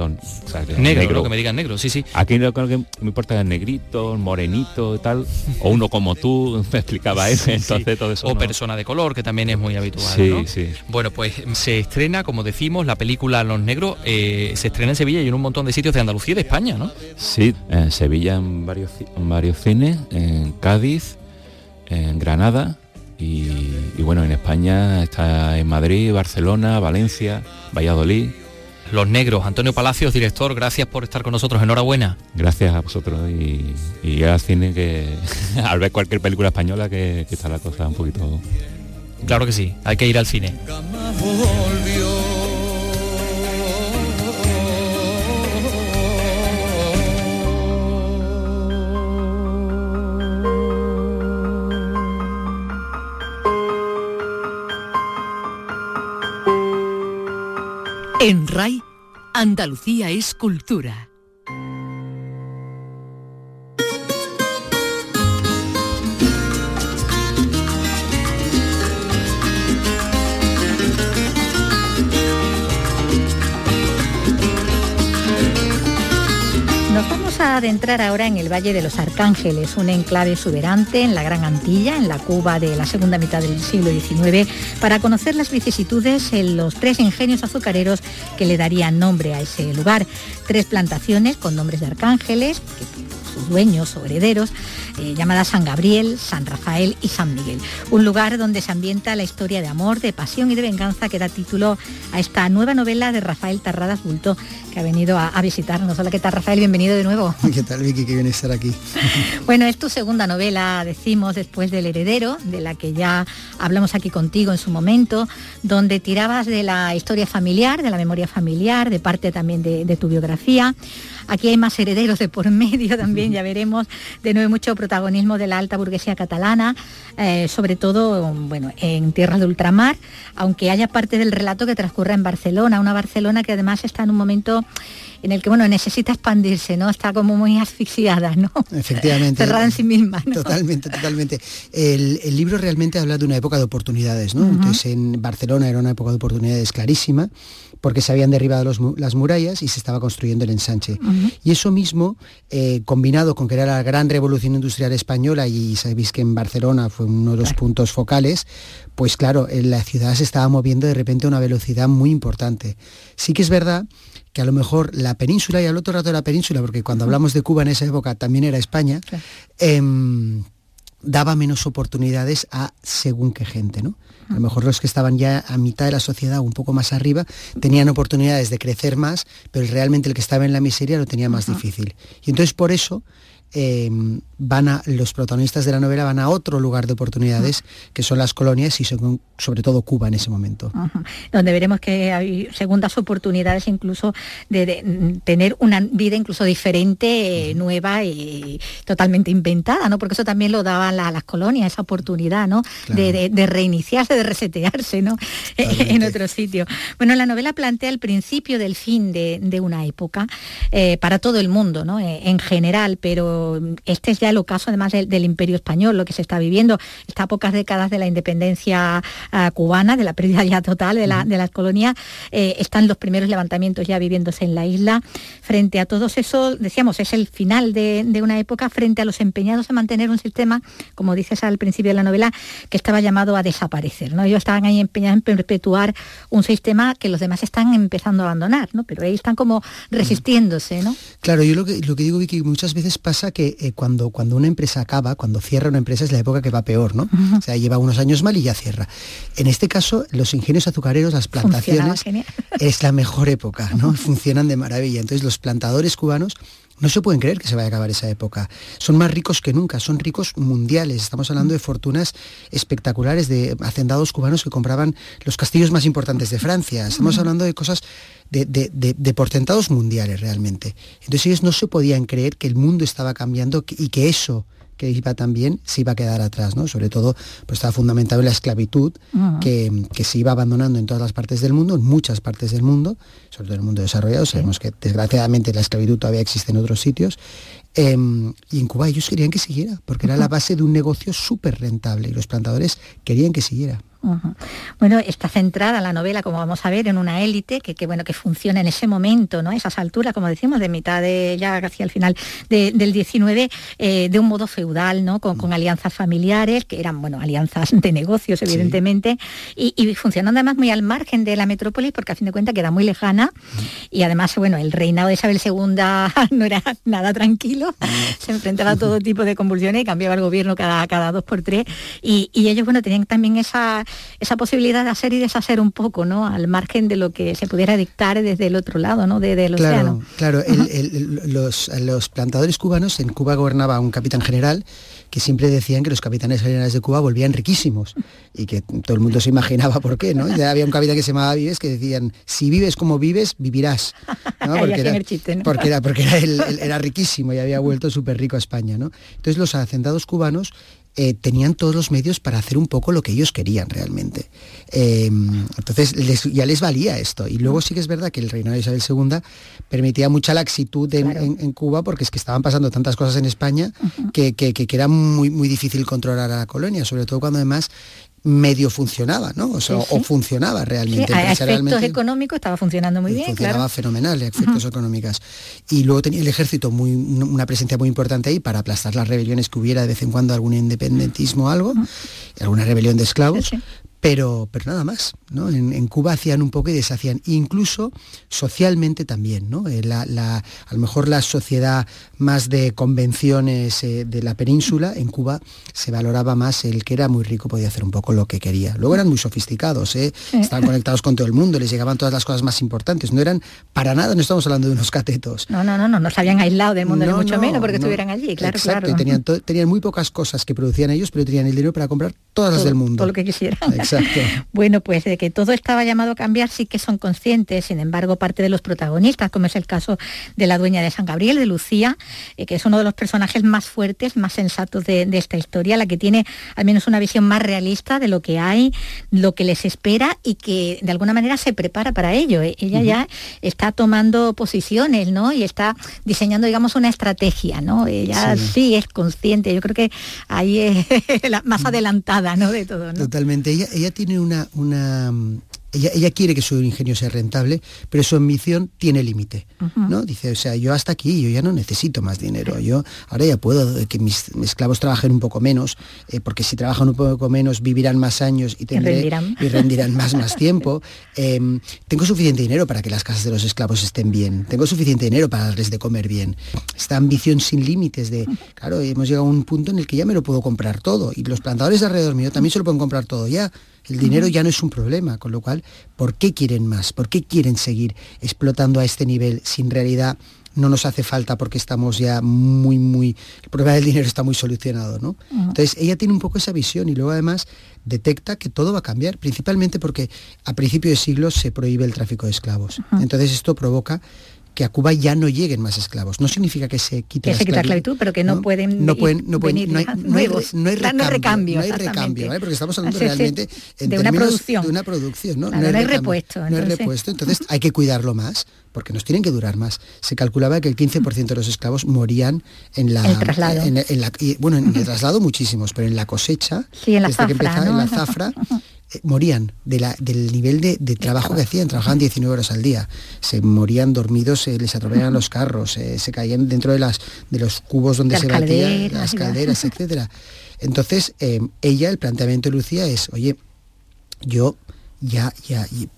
negro, que me digan negro, sí. Aquí lo que me importa es el negrito, el morenito y tal, o uno como tú, me explicaba eso, sí, entonces sí. Todo eso. O no. Persona de color, que también es muy habitual, sí, ¿no? Sí. Bueno, pues se estrena, como decimos, la película Los Negros, se estrena en Sevilla y en un montón de sitios de Andalucía y de España, ¿no? Sí, en Sevilla en varios cines, en Cádiz, en Granada... Y bueno, en España está en Madrid, Barcelona, Valencia, Valladolid. Los Negros, Antonio Palacios, director, gracias por estar con nosotros, enhorabuena. Gracias a vosotros y al cine, que al ver cualquier película española que está la cosa un poquito... Claro que sí, hay que ir al cine. En RAI, Andalucía es cultura. Nos vamos a adentrar ahora en el Valle de los Arcángeles, un enclave exuberante en la Gran Antilla, en la Cuba de la segunda mitad del siglo XIX, para conocer las vicisitudes en los tres ingenios azucareros que le darían nombre a ese lugar. Tres plantaciones con nombres de arcángeles, sus dueños o herederos, llamadas San Gabriel, San Rafael y San Miguel. Un lugar donde se ambienta la historia de amor, de pasión y de venganza que da título a esta nueva novela de Rafael Tarradas Bultó, que ha venido a visitarnos. Hola, ¿qué tal, Rafael? Bienvenido de nuevo. ¿Qué tal, Vicky? Qué bien estar aquí. Bueno, es tu segunda novela, decimos, después del Heredero, de la que ya hablamos aquí contigo en su momento, donde tirabas de la historia familiar, de la memoria familiar, de parte también de tu biografía. Aquí hay más herederos de por medio también, ya veremos. De nuevo, mucho protagonismo de la alta burguesía catalana, sobre todo, bueno, en tierras de ultramar, aunque haya parte del relato que transcurra en Barcelona, una Barcelona que además está en un momento en el que, bueno, necesita expandirse, ¿no? Está como muy asfixiada, ¿no? Efectivamente. Cerrada en sí misma, ¿no? Totalmente. El libro realmente habla de una época de oportunidades, ¿no? Uh-huh. Entonces, en Barcelona era una época de oportunidades clarísima, porque se habían derribado las murallas y se estaba construyendo el ensanche. Uh-huh. Y eso mismo, combinado con que era la gran revolución industrial española, y sabéis que en Barcelona fue uno de los puntos focales, pues claro, la ciudad se estaba moviendo de repente a una velocidad muy importante. Sí que es verdad que a lo mejor la península, y hablo todo el rato de la península, porque cuando uh-huh. hablamos de Cuba en esa época también era España, claro, daba menos oportunidades a según qué gente, ¿no? A lo mejor los que estaban ya a mitad de la sociedad, un poco más arriba, tenían oportunidades de crecer más, pero realmente el que estaba en la miseria lo tenía más difícil. Y entonces por eso los protagonistas de la novela van a otro lugar de oportunidades, que son las colonias y sobre todo Cuba en ese momento. Ajá. Donde veremos que hay segundas oportunidades incluso de tener una vida incluso diferente, nueva y totalmente inventada, ¿no? Porque eso también lo daban las colonias, esa oportunidad, ¿no? Claro. De reiniciarse, de resetearse, ¿no? En otro sitio. Bueno, la novela plantea el principio del fin de una época para todo el mundo, ¿no? En general, pero este es ya el ocaso además del Imperio Español, lo que se está viviendo. Está a pocas décadas de la independencia cubana, de la pérdida ya total de las colonias. Están los primeros levantamientos ya viviéndose en la isla. Frente a todo eso, decíamos, es el final de una época, frente a los empeñados a mantener un sistema, como dices al principio de la novela, que estaba llamado a desaparecer, ¿no? Ellos estaban ahí empeñados en perpetuar un sistema que los demás están empezando a abandonar, ¿no? Pero ahí están como resistiéndose, ¿no? Claro, yo lo que digo, Vicky, muchas veces pasa que cuando una empresa acaba, cuando cierra una empresa, es la época que va peor, ¿no? Uh-huh. O sea, lleva unos años mal y ya cierra. En este caso, los ingenios azucareros, las plantaciones, es la mejor época, ¿no? Funcionan de maravilla. Entonces, los plantadores cubanos no se pueden creer que se vaya a acabar esa época. Son más ricos que nunca, son ricos mundiales. Estamos hablando de fortunas espectaculares de hacendados cubanos que compraban los castillos más importantes de Francia. Estamos hablando de cosas de portentos mundiales realmente. Entonces ellos no se podían creer que el mundo estaba cambiando y que eso que iba también se iba a quedar atrás, ¿no? Sobre todo, pues estaba fundamentado en la esclavitud, que se iba abandonando en todas las partes del mundo, en muchas partes del mundo, sobre todo en el mundo desarrollado. Sabemos que desgraciadamente la esclavitud todavía existe en otros sitios. Y en Cuba ellos querían que siguiera, porque era la base de un negocio súper rentable y los plantadores querían que siguiera. Bueno, está centrada la novela, como vamos a ver, en una élite que funciona en ese momento, ¿no? Esas alturas, como decimos, de mitad ya hacia el final del 19, de un modo feudal, ¿no? Con alianzas familiares, que eran, alianzas de negocios, evidentemente, y funcionando además muy al margen de la metrópolis, porque a fin de cuentas queda muy lejana, y además, el reinado de Isabel II no era nada tranquilo, se enfrentaba a todo tipo de convulsiones y cambiaba el gobierno cada 2x3, y ellos, tenían también esa posibilidad de hacer y deshacer un poco, ¿no? Al margen de lo que se pudiera dictar desde el otro lado, ¿no? Desde el océano. Claro, los plantadores cubanos, en Cuba gobernaba un capitán general que siempre decían que los capitanes generales de Cuba volvían riquísimos y que todo el mundo se imaginaba por qué, ¿no? Ya había un capitán que se llamaba Vives que decían, si vives como vives, vivirás, ¿no? Porque era riquísimo y había vuelto súper rico a España, ¿no? Entonces los hacendados cubanos tenían todos los medios para hacer un poco lo que ellos querían realmente. Entonces ya les valía esto. Y luego sí que es verdad que el reinado de Isabel II permitía mucha laxitud en Cuba, porque es que estaban pasando tantas cosas en España que era muy, muy difícil controlar a la colonia, sobre todo cuando además medio funcionaba, ¿no? O sea, o funcionaba realmente. A efectos económicos estaba funcionando muy bien, funcionaba fenomenal a efectos económicos. Y luego tenía el ejército una presencia muy importante ahí para aplastar las rebeliones que hubiera de vez en cuando, algún independentismo o algo, alguna rebelión de esclavos, pero nada más, ¿no? En Cuba hacían un poco y deshacían, incluso socialmente también, ¿no? A lo mejor la sociedad más de convenciones de la península, en Cuba se valoraba más el que era muy rico, podía hacer un poco lo que quería. Luego eran muy sofisticados, estaban conectados con todo el mundo, les llegaban todas las cosas más importantes, no eran para nada, no estamos hablando de unos catetos. No se habían aislado del mundo, ni mucho menos, porque estuvieran allí, claro. Exacto, claro. Y tenían muy pocas cosas que producían ellos, pero tenían el dinero para comprar todas las del mundo. Todo lo que quisieran. Exacto. Bueno, pues de que todo estaba llamado a cambiar sí que son conscientes, sin embargo, parte de los protagonistas, como es el caso de la dueña de San Gabriel, de Lucía, que es uno de los personajes más fuertes, más sensatos de esta historia, la que tiene al menos una visión más realista de lo que hay, lo que les espera y que de alguna manera se prepara para ello. Ella ya está tomando posiciones, ¿no? Y está diseñando, digamos, una estrategia, ¿no? Ella sí es consciente, yo creo que ahí es la más adelantada, ¿no? De todo, ¿no? Totalmente. Ella tiene ella quiere que su ingenio sea rentable, pero su ambición tiene límite, ¿no? Dice, yo hasta aquí, yo ya no necesito más dinero, yo ahora ya puedo que mis esclavos trabajen un poco menos, porque si trabajan un poco menos vivirán más años y rendirán más tiempo. Tengo suficiente dinero para que las casas de los esclavos estén bien, tengo suficiente dinero para darles de comer bien. Esta ambición sin límites claro, hemos llegado a un punto en el que ya me lo puedo comprar todo, y los plantadores de alrededor mío también se lo pueden comprar todo ya. El dinero ya no es un problema, con lo cual, ¿por qué quieren más? ¿Por qué quieren seguir explotando a este nivel sin realidad no nos hace falta porque estamos ya muy... El problema del dinero está muy solucionado, ¿no? Uh-huh. Entonces ella tiene un poco esa visión y luego además detecta que todo va a cambiar, principalmente porque a principio de siglo se prohíbe el tráfico de esclavos. Uh-huh. Entonces esto provoca que a Cuba ya no lleguen más esclavitos. No significa que se quite la esclavitud, pero que no hay recambio. No hay recambio, ¿vale? Porque estamos hablando realmente en de términos de una producción. ¿No? Claro, no hay repuesto. Entonces hay que cuidarlo más, porque nos tienen que durar más. Se calculaba que el 15% de los esclavos morían en el traslado muchísimos, pero en la cosecha, en la zafra, morían del nivel de trabajo que hacían. Trabajaban 19 horas al día, se morían dormidos, se les atropellaban los carros, se caían dentro de los cubos donde se batían las calderas, etcétera. Entonces el planteamiento de Lucía es: oye, yo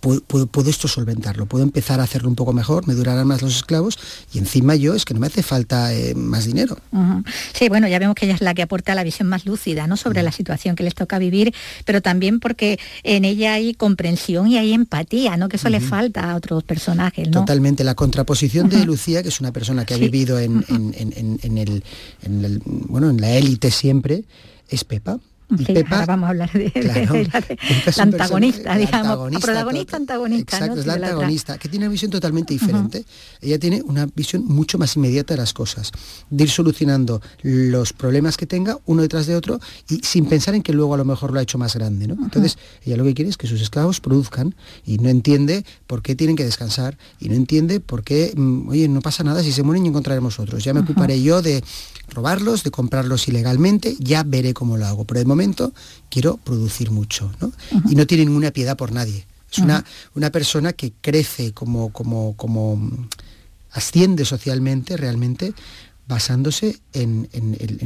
puedo esto solventarlo, puedo empezar a hacerlo un poco mejor, me durarán más los esclavos y encima es que no me hace falta más dinero. Uh-huh. Sí, bueno, ya vemos que ella es la que aporta la visión más lúcida, ¿no?, sobre la situación que les toca vivir, pero también porque en ella hay comprensión y hay empatía, ¿no?, que eso le falta a otros personajes, ¿no? Totalmente, la contraposición de Lucía, que es una persona que ha vivido en la élite siempre, es Pepa. Y sí, Pepa, ahora vamos a hablar de la antagonista, digamos, la protagonista, antagonista. Exacto, ¿no? Es la antagonista, que tiene una visión totalmente diferente. Ella tiene una visión mucho más inmediata de las cosas, de ir solucionando los problemas que tenga uno detrás de otro y sin pensar en que luego a lo mejor lo ha hecho más grande, ¿no? Entonces ella lo que quiere es que sus esclavos produzcan y no entiende por qué tienen que descansar y no entiende por qué, oye, no pasa nada si se mueren y encontraremos otros, ya me ocuparé yo de robarlos, de comprarlos ilegalmente, ya veré cómo lo hago, pero de momento quiero producir mucho, ¿no? Y no tiene ninguna piedad por nadie. Es una persona que crece como asciende socialmente realmente basándose en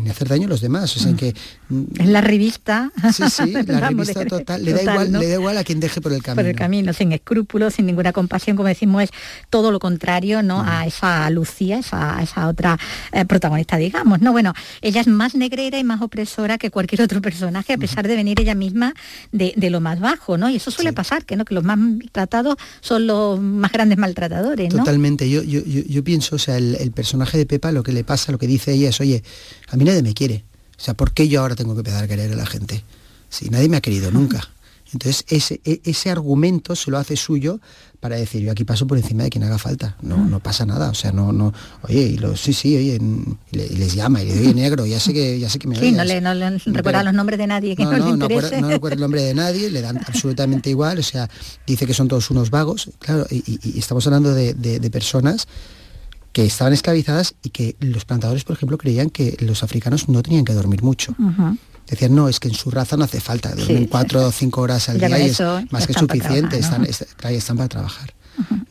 hacer daño a los demás. O sea, que es la revista. Sí, la revista total. Le da igual a quien deje por el camino. Por el camino, sin escrúpulos, sin ninguna compasión, como decimos, es todo lo contrario, ¿no?, a esa Lucía, esa otra protagonista, digamos. No, bueno, ella es más negrera y más opresora que cualquier otro personaje, a pesar de venir ella misma de lo más bajo, ¿no? Y eso suele pasar, que los más maltratados son los más grandes maltratadores, ¿no? Totalmente. Yo pienso, o sea, el personaje de Pepa, lo que le pasa, lo que dice ella es: oye, a mí nadie me quiere, o sea, ¿por qué yo ahora tengo que empezar a querer a la gente? Si nadie me ha querido nunca. Entonces ese argumento se lo hace suyo para decir: yo aquí paso por encima de quien haga falta, no pasa nada, o sea, no, oye, y les llama y le doy negro, ya sé que me odias. No recuerda los nombres de nadie, que no recuerda el nombre de nadie, le dan absolutamente igual, o sea, dice que son todos unos vagos, claro, y estamos hablando de personas que estaban esclavizadas y que los plantadores, por ejemplo, creían que los africanos no tenían que dormir mucho. Decían: no, es que en su raza no hace falta, duermen 4 o 5 horas al día y es más que suficiente, están para trabajar.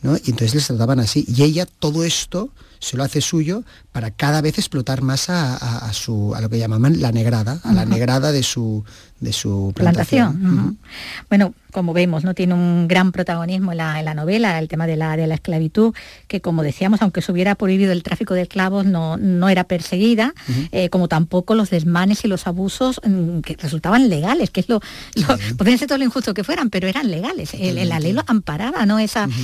¿No? Y entonces les trataban así. Y ella todo esto se lo hace suyo para cada vez explotar más a lo que llamaban la negrada, a la negrada de su plantación. Bueno, como vemos, ¿no?, tiene un gran protagonismo en la novela, el tema de la esclavitud, que, como decíamos, aunque se hubiera prohibido el tráfico de esclavos, no era perseguida, como tampoco los desmanes y los abusos que resultaban legales, que es podrían ser todo lo injusto que fueran, pero eran legales. La ley lo amparaba, ¿no?, ese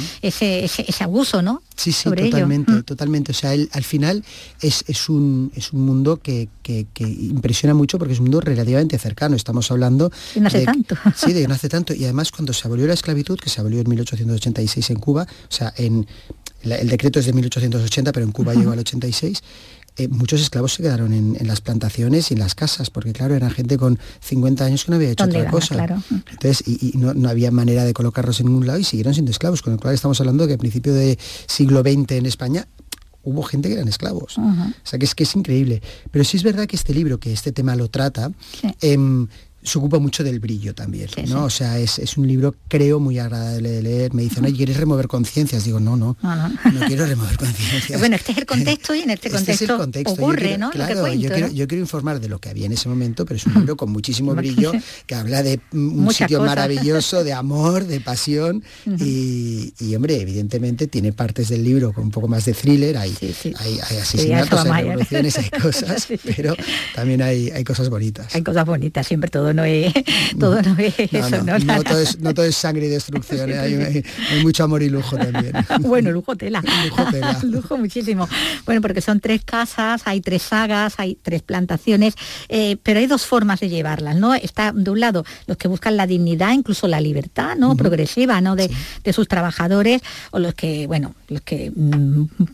abuso, ¿no? Sí, sobre totalmente, ello. Totalmente. O sea, al final es un mundo que impresiona mucho porque es un mundo relativamente cercano. Estamos hablando... No hace tanto. Y además, cuando se abolió la esclavitud, que se abolió en 1886 en Cuba, o sea, el decreto es de 1880, pero en Cuba llegó al 86... muchos esclavos se quedaron en las plantaciones y en las casas, porque claro, eran gente con 50 años que no había hecho otra cosa. Claro. Entonces, no había manera de colocarlos en ningún lado y siguieron siendo esclavos, con lo cual estamos hablando que a principios del siglo XX en España hubo gente que eran esclavos. O sea, que es increíble. Pero sí es verdad que este libro, que este tema lo trata, se ocupa mucho del brillo también, ¿no? O sea, es un libro, creo, muy agradable de leer. Me dicen: oye, ¿quieres remover conciencias? Digo: no quiero remover conciencias. Bueno, este es el contexto y en este contexto ocurre, ¿no? Yo quiero informar de lo que había en ese momento, pero es un libro con muchísimo brillo, que habla de un sitio maravilloso, de amor, de pasión, y hombre, evidentemente tiene partes del libro con un poco más de thriller, hay asesinatos, hay revoluciones, hay cosas, pero también hay cosas bonitas. Hay cosas bonitas, siempre todo no todo es sangre y destrucción, ¿eh? hay mucho amor y lujo también. Bueno, lujo tela. Lujo muchísimo. Bueno, porque son tres casas, hay tres sagas, hay tres plantaciones, pero hay dos formas de llevarlas, ¿no? Está de un lado los que buscan la dignidad, incluso la libertad, ¿no? Progresiva, ¿no? De sus trabajadores, o los que, bueno, los que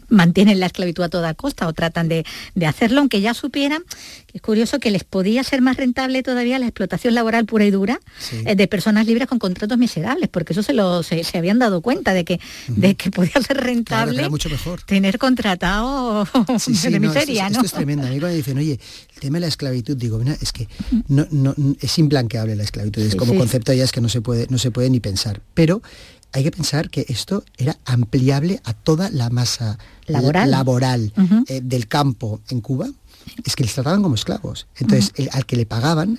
mantienen la esclavitud a toda costa o tratan de hacerlo, aunque ya supieran, que es curioso, que les podía ser más rentable todavía la explotación laboral pura y dura, de personas libres con contratos miserables, porque eso se habían dado cuenta de que podía ser rentable, claro, era mucho mejor tener contratado de miseria, ¿no? Esto es tremendo. A mí cuando dicen, oye, el tema de la esclavitud, digo, mira, es que no es implanqueable la esclavitud, es como concepto ya es que no se puede ni pensar, pero hay que pensar que esto era ampliable a toda la masa laboral del campo en Cuba. Es que les trataban como esclavos. Entonces, al que le pagaban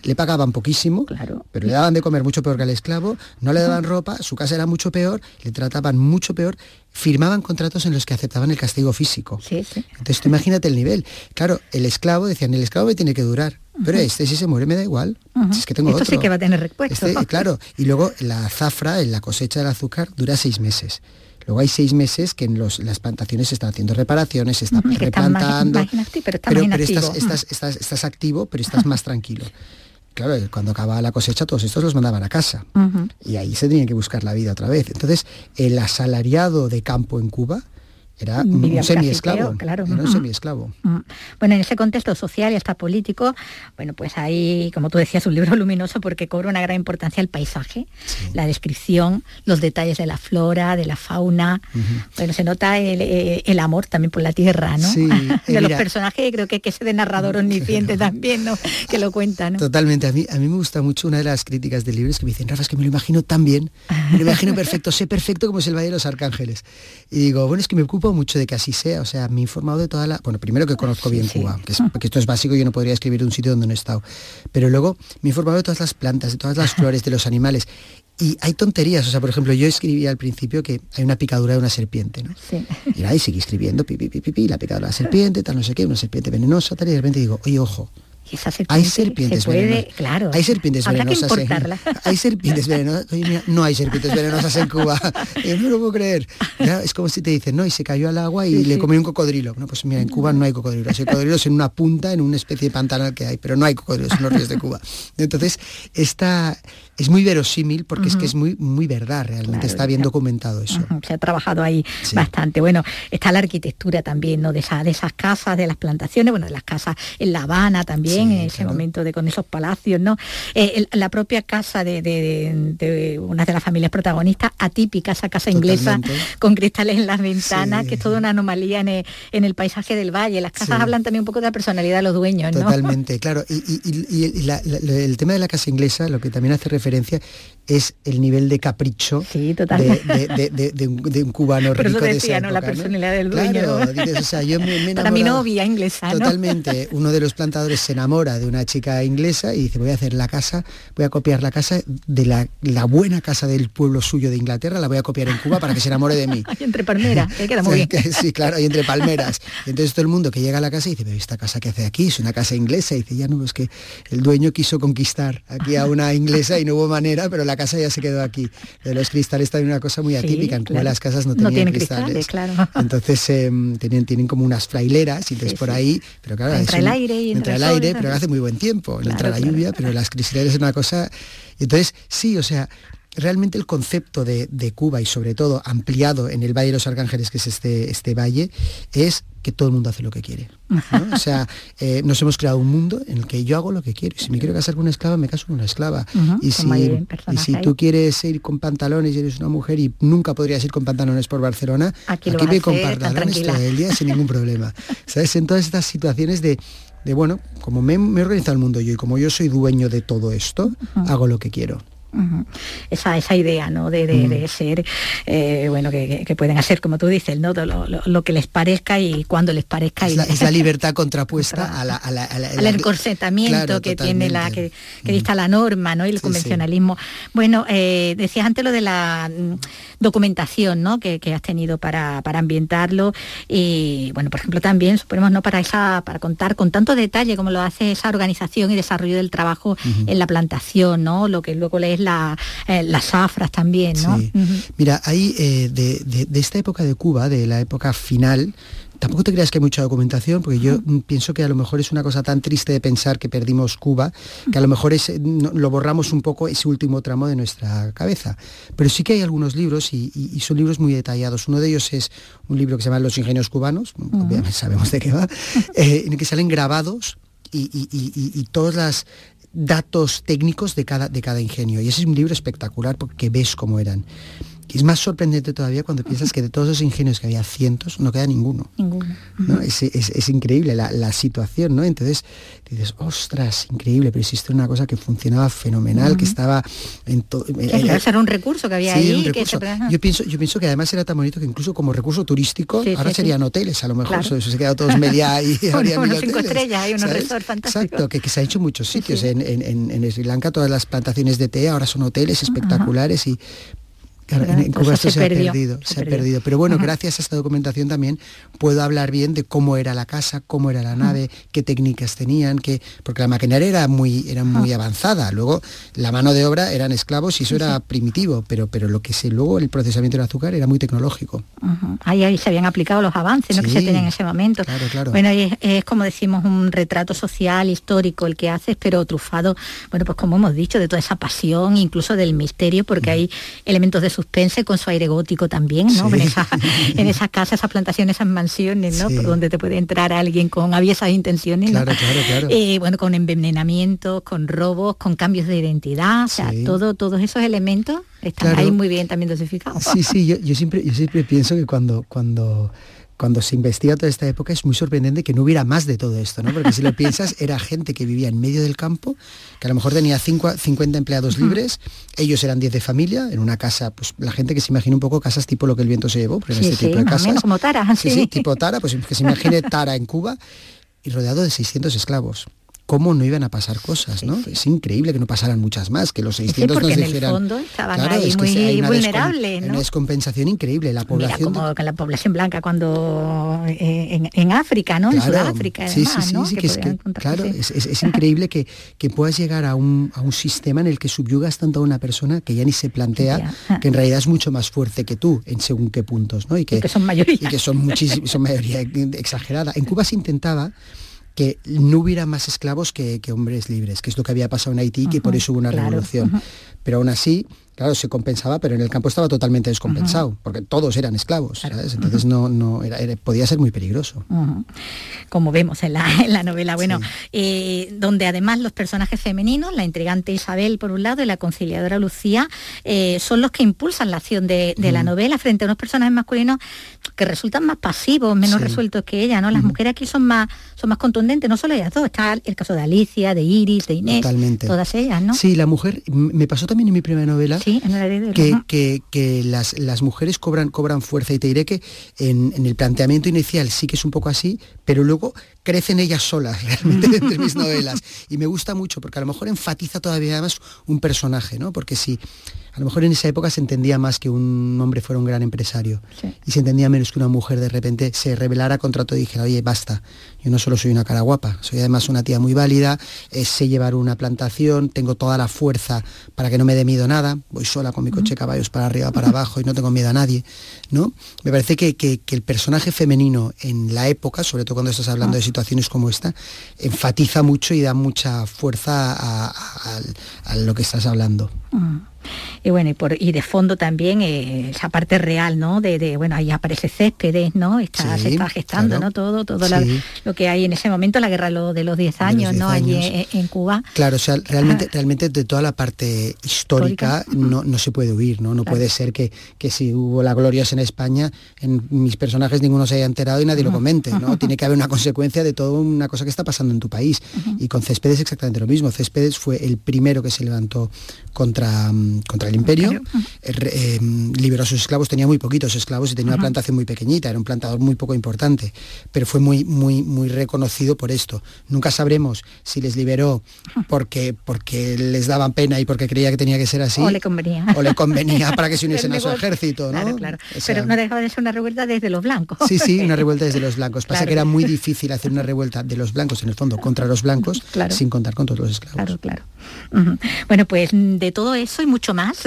poquísimo, claro, pero le daban de comer mucho peor que al esclavo, no le daban ropa, su casa era mucho peor, le trataban mucho peor, firmaban contratos en los que aceptaban el castigo físico. Entonces, tú imagínate el nivel. Claro, el esclavo, decían, el esclavo me tiene que durar. Pero si se muere me da igual, si es que tengo esto otro. Sí que va a tener repuesto. Claro, y luego la zafra, la cosecha del azúcar, dura 6 meses. Luego hay 6 meses que en las plantaciones se están haciendo reparaciones, se está replantando, estás activo, pero estás más tranquilo. Claro, cuando acababa la cosecha, todos estos los mandaban a casa, y ahí se tenían que buscar la vida otra vez. Entonces, el asalariado de campo en Cuba era un semiesclavo, claro. Bueno, en ese contexto social y hasta político, bueno, pues hay, como tú decías, un libro luminoso porque cobra una gran importancia el paisaje, la descripción, los detalles de la flora, de la fauna. Bueno, se nota el amor también por la tierra, ¿no? Sí, de los personajes, creo que es de narrador omnisciente también, ¿no? Que lo cuenta, ¿no? Totalmente. A mí me gusta mucho una de las críticas del libro, es que me dicen, Rafa, es que me lo imagino tan bien, me lo imagino perfecto, sé perfecto cómo es el Valle de los Arcángeles. Y digo, bueno, es que me ocupo mucho de que así sea, o sea, me he informado de toda la... Bueno, primero que conozco bien Cuba, que esto es básico, yo no podría escribir de un sitio donde no he estado, pero luego me he informado de todas las plantas, de todas las flores, de los animales, y hay tonterías, o sea, por ejemplo, yo escribía al principio que hay una picadura de una serpiente, ¿no? Y ahí seguí escribiendo, la picadura de la serpiente, tal, no sé qué, una serpiente venenosa, tal, y de repente digo, oye, ojo, hay serpientes venenosas. Claro. Hay serpientes venenosas. Hay serpientes venenosas. Oye, mira, no hay serpientes venenosas en Cuba. No lo puedo creer. Ya, es como si te dicen, no, y se cayó al agua y le comió un cocodrilo. No, pues mira, en Cuba no hay cocodrilos. Hay cocodrilos en una punta, en una especie de pantanal que hay, pero no hay cocodrilos en los ríos de Cuba. Entonces, es muy verosímil porque es que es muy, muy verdad realmente, claro, está bien documentado eso. Se ha trabajado ahí bastante. Bueno, está la arquitectura también, ¿no? De esas casas, de las plantaciones, bueno, de las casas en La Habana también, en ese momento con esos palacios, ¿no? La propia casa de una de las familias protagonistas, atípica, esa casa inglesa con cristales en las ventanas, que es toda una anomalía en el paisaje del valle. Las casas hablan también un poco de la personalidad de los dueños, ¿no? Totalmente, claro. Y el tema de la casa inglesa, lo que también hace referencia es el nivel de capricho de un cubano rico. Pero eso decía, de esa época, ¿no? La personalidad del dueño. Claro, dices, o sea, yo me enamoro, para mi novia inglesa, ¿no? Totalmente. Uno de los plantadores se enamora de una chica inglesa y dice, voy a hacer la casa, voy a copiar la casa de la buena casa del pueblo suyo de Inglaterra, la voy a copiar en Cuba para que se enamore de mí. Y entre palmeras, que queda muy bien. Sí, claro, y entre palmeras. Y entonces todo el mundo que llega a la casa y dice, pero esta casa que hace aquí es una casa inglesa. Y dice, ya no, es que el dueño quiso conquistar aquí a una inglesa y no hubo manera, pero la casa ya se quedó aquí. De los cristales también una cosa muy atípica, en Cuba las casas no tenían cristales. Claro. Entonces tienen como unas fraileras y entonces por ahí, pero claro, entra el aire y entra el aire, pero hace muy buen tiempo, entra la lluvia, pero las cristaleras es una cosa. Entonces, sí, o sea, realmente el concepto de Cuba, y sobre todo ampliado en el Valle de los Arcángeles, que es este valle, es que todo el mundo hace lo que quiere, ¿no? O sea, nos hemos creado un mundo en el que yo hago lo que quiero. Si me quiero casar con una esclava, me caso con una esclava. Y si tú quieres ir con pantalones y eres una mujer y nunca podrías ir con pantalones por Barcelona, aquí voy con pantalones todo el día sin ningún problema. ¿Sabes? En todas estas situaciones de bueno, como me he organizado el mundo yo y como yo soy dueño de todo esto, hago lo que quiero. Esa idea, ¿no? De ser, bueno, que pueden hacer, como tú dices, ¿no? Lo que les parezca y cuando les parezca. Es la libertad contrapuesta al encorsetamiento, claro, que totalmente. Tiene la que dicta la norma, ¿no? Y el convencionalismo. Sí. Bueno, decías antes lo de la documentación, ¿no? Que has tenido para ambientarlo y, bueno, por ejemplo, también, suponemos, ¿no? Para contar con tanto detalle como lo hace esa organización y desarrollo del trabajo en la plantación, ¿no? Lo que luego lees las zafras también, ¿no? Sí. Mira, ahí de esta época de Cuba, de la época final, tampoco te creas que hay mucha documentación, porque yo pienso que a lo mejor es una cosa tan triste de pensar que perdimos Cuba, que a lo mejor lo borramos un poco ese último tramo de nuestra cabeza. Pero sí que hay algunos libros, y son libros muy detallados. Uno de ellos es un libro que se llama Los ingenios cubanos, obviamente sabemos de qué va, en el que salen grabados y todas las datos técnicos de cada ingenio, y ese es un libro espectacular porque ves cómo eran. Es más sorprendente todavía cuando piensas que de todos los ingenios que había cientos, no queda ninguno. ¿No? Es increíble la situación, ¿no? Entonces dices, ostras, increíble, pero existe una cosa que funcionaba fenomenal, que estaba en todo. Era un recurso que había ahí. Yo pienso que además era tan bonito que incluso como recurso turístico, ahora serían hoteles, a lo mejor, claro. Se quedaron todos media ahí. Habría unos 5 estrellas, hay unos resorts fantásticos. Exacto, que se ha hecho en muchos sitios. Sí. En Sri Lanka todas las plantaciones de té ahora son hoteles espectaculares y... Claro, en Cuba esto se ha perdido. Pero bueno, gracias a esta documentación también puedo hablar bien de cómo era la casa, cómo era la nave, qué técnicas tenían, porque la maquinaria era muy avanzada. Luego la mano de obra eran esclavos y eso era primitivo, pero lo que se luego el procesamiento del azúcar era muy tecnológico. Ahí se habían aplicado los avances, ¿no? Sí, que se tenían en ese momento. Claro, claro. Bueno, y es como decimos, un retrato social, histórico el que haces, pero trufado, bueno, pues como hemos dicho, de toda esa pasión, incluso del misterio, porque hay elementos de suspense con su aire gótico también, ¿no? Sí. En esas casas, esas plantaciones, esas mansiones, ¿no? Sí. Por donde te puede entrar alguien con aviesas intenciones, claro, ¿no? Claro. Bueno, con envenenamientos, con robos, con cambios de identidad, o sea, todos esos elementos están ahí muy bien también dosificados. Sí, yo siempre pienso que cuando se investiga toda esta época es muy sorprendente que no hubiera más de todo esto, ¿no? Porque si lo piensas, era gente que vivía en medio del campo, que a lo mejor tenía 50 empleados libres, ellos eran 10 de familia, en una casa, pues la gente que se imagina un poco casas tipo Lo que el viento se llevó, pero este tipo de casas. Menos como Tara. Sí, tipo Tara, pues que se imagine Tara en Cuba, y rodeado de 600 esclavos. Cómo no iban a pasar cosas, ¿no? Sí. Es increíble que no pasaran muchas más, que los 600 nos dijeran... en el fondo estaban ahí muy vulnerables, ¿no? Una descompensación increíble. La población... Mira, como la población blanca cuando... en África, ¿no? Claro, en Sudáfrica, además, ¿no? Sí, es increíble que puedas llegar a un sistema en el que subyugas tanto a una persona que ya ni se plantea, que en realidad es mucho más fuerte que tú, en según qué puntos, ¿no? Y que son mayoría. Y que son mayoría exagerada. En Cuba se intentaba... que no hubiera más esclavos que hombres libres, que es lo que había pasado en Haití, que por eso hubo una revolución. Pero aún así, claro, se compensaba, pero en el campo estaba totalmente descompensado, porque todos eran esclavos, ¿sabes? Entonces no era, podía ser muy peligroso. Como vemos en la novela, bueno, donde además los personajes femeninos, la intrigante Isabel por un lado y la conciliadora Lucía, son los que impulsan la acción de la novela frente a unos personajes masculinos que resultan más pasivos, menos resueltos que ella, ¿no? Las mujeres aquí son más contundentes, no solo ellas dos, está el caso de Alicia, de Iris, de Inés, todas ellas, ¿no? Sí, la mujer, me pasó también en mi primera novela, que las mujeres cobran fuerza, y te diré que en el planteamiento inicial sí que es un poco así, pero luego crecen ellas solas realmente entre mis novelas, y me gusta mucho porque a lo mejor enfatiza todavía más un personaje, ¿no? Porque si a lo mejor en esa época se entendía más que un hombre fuera un gran empresario, y se entendía menos que una mujer de repente se rebelara contra todo y dijera, oye, basta, yo no solo soy una cara guapa, soy además una tía muy válida, sé llevar una plantación, tengo toda la fuerza para que no me dé miedo nada, voy sola con mi coche, caballos para arriba, para abajo, y no tengo miedo a nadie, ¿no? Me parece que el personaje femenino en la época, sobre todo cuando estás hablando de situaciones como esta, enfatiza mucho y da mucha fuerza a lo que estás hablando. Y bueno, y de fondo también esa parte real, ¿no? Bueno, ahí aparece Céspedes, ¿no? Se está gestando, claro, ¿no? Todo lo que hay en ese momento, la guerra de los 10 años, ¿no? Allí en Cuba. Claro, o sea, realmente de toda la parte histórica no se puede huir, ¿no? No claro. Puede ser que si hubo la gloriosa en España, en mis personajes ninguno se haya enterado y nadie lo comente, ¿no? Tiene que haber una consecuencia de toda una cosa que está pasando en tu país. Y con Céspedes exactamente lo mismo. Céspedes fue el primero que se levantó contra el imperio, liberó a sus esclavos, tenía muy poquitos esclavos y tenía una plantación muy pequeñita, era un plantador muy poco importante, pero fue muy, muy, muy reconocido por esto. Nunca sabremos si les liberó porque les daban pena y porque creía que tenía que ser así. O le convenía para que se uniesen a su ejército, ¿no? Claro, claro. O sea, pero no dejaba de ser una revuelta desde los blancos. Sí, una revuelta desde los blancos. Pasa que era muy difícil hacer una revuelta de los blancos, en el fondo, contra los blancos, sin contar con todos los esclavos. Claro. Bueno, pues de todo eso y mucho más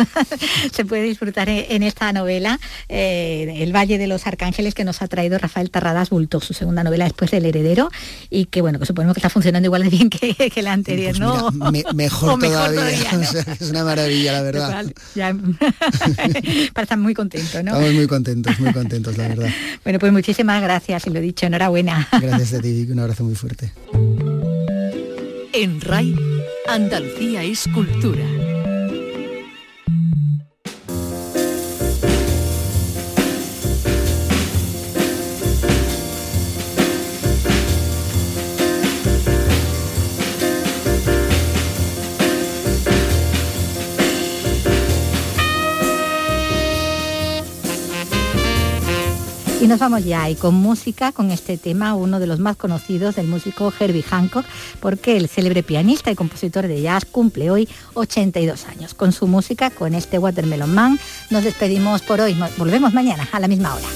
se puede disfrutar en esta novela, El Valle de los Arcángeles, que nos ha traído Rafael Tarradas Bultó, su segunda novela después del Heredero, y que bueno, que suponemos que está funcionando igual de bien que la anterior, pues ¿no? Mira, mejor todavía ¿no? O sea, es una maravilla, la verdad. Total, ya. Para estar muy contentos, ¿no? Estamos muy contentos, la verdad. Bueno, pues muchísimas gracias, y lo dicho, enhorabuena. Gracias a ti, un abrazo muy fuerte. En RAI, Andalucía es cultura. Y nos vamos ya, y con música, con este tema, uno de los más conocidos del músico Herbie Hancock, porque el célebre pianista y compositor de jazz cumple hoy 82 años. Con su música, con este Watermelon Man, nos despedimos por hoy. Volvemos mañana a la misma hora.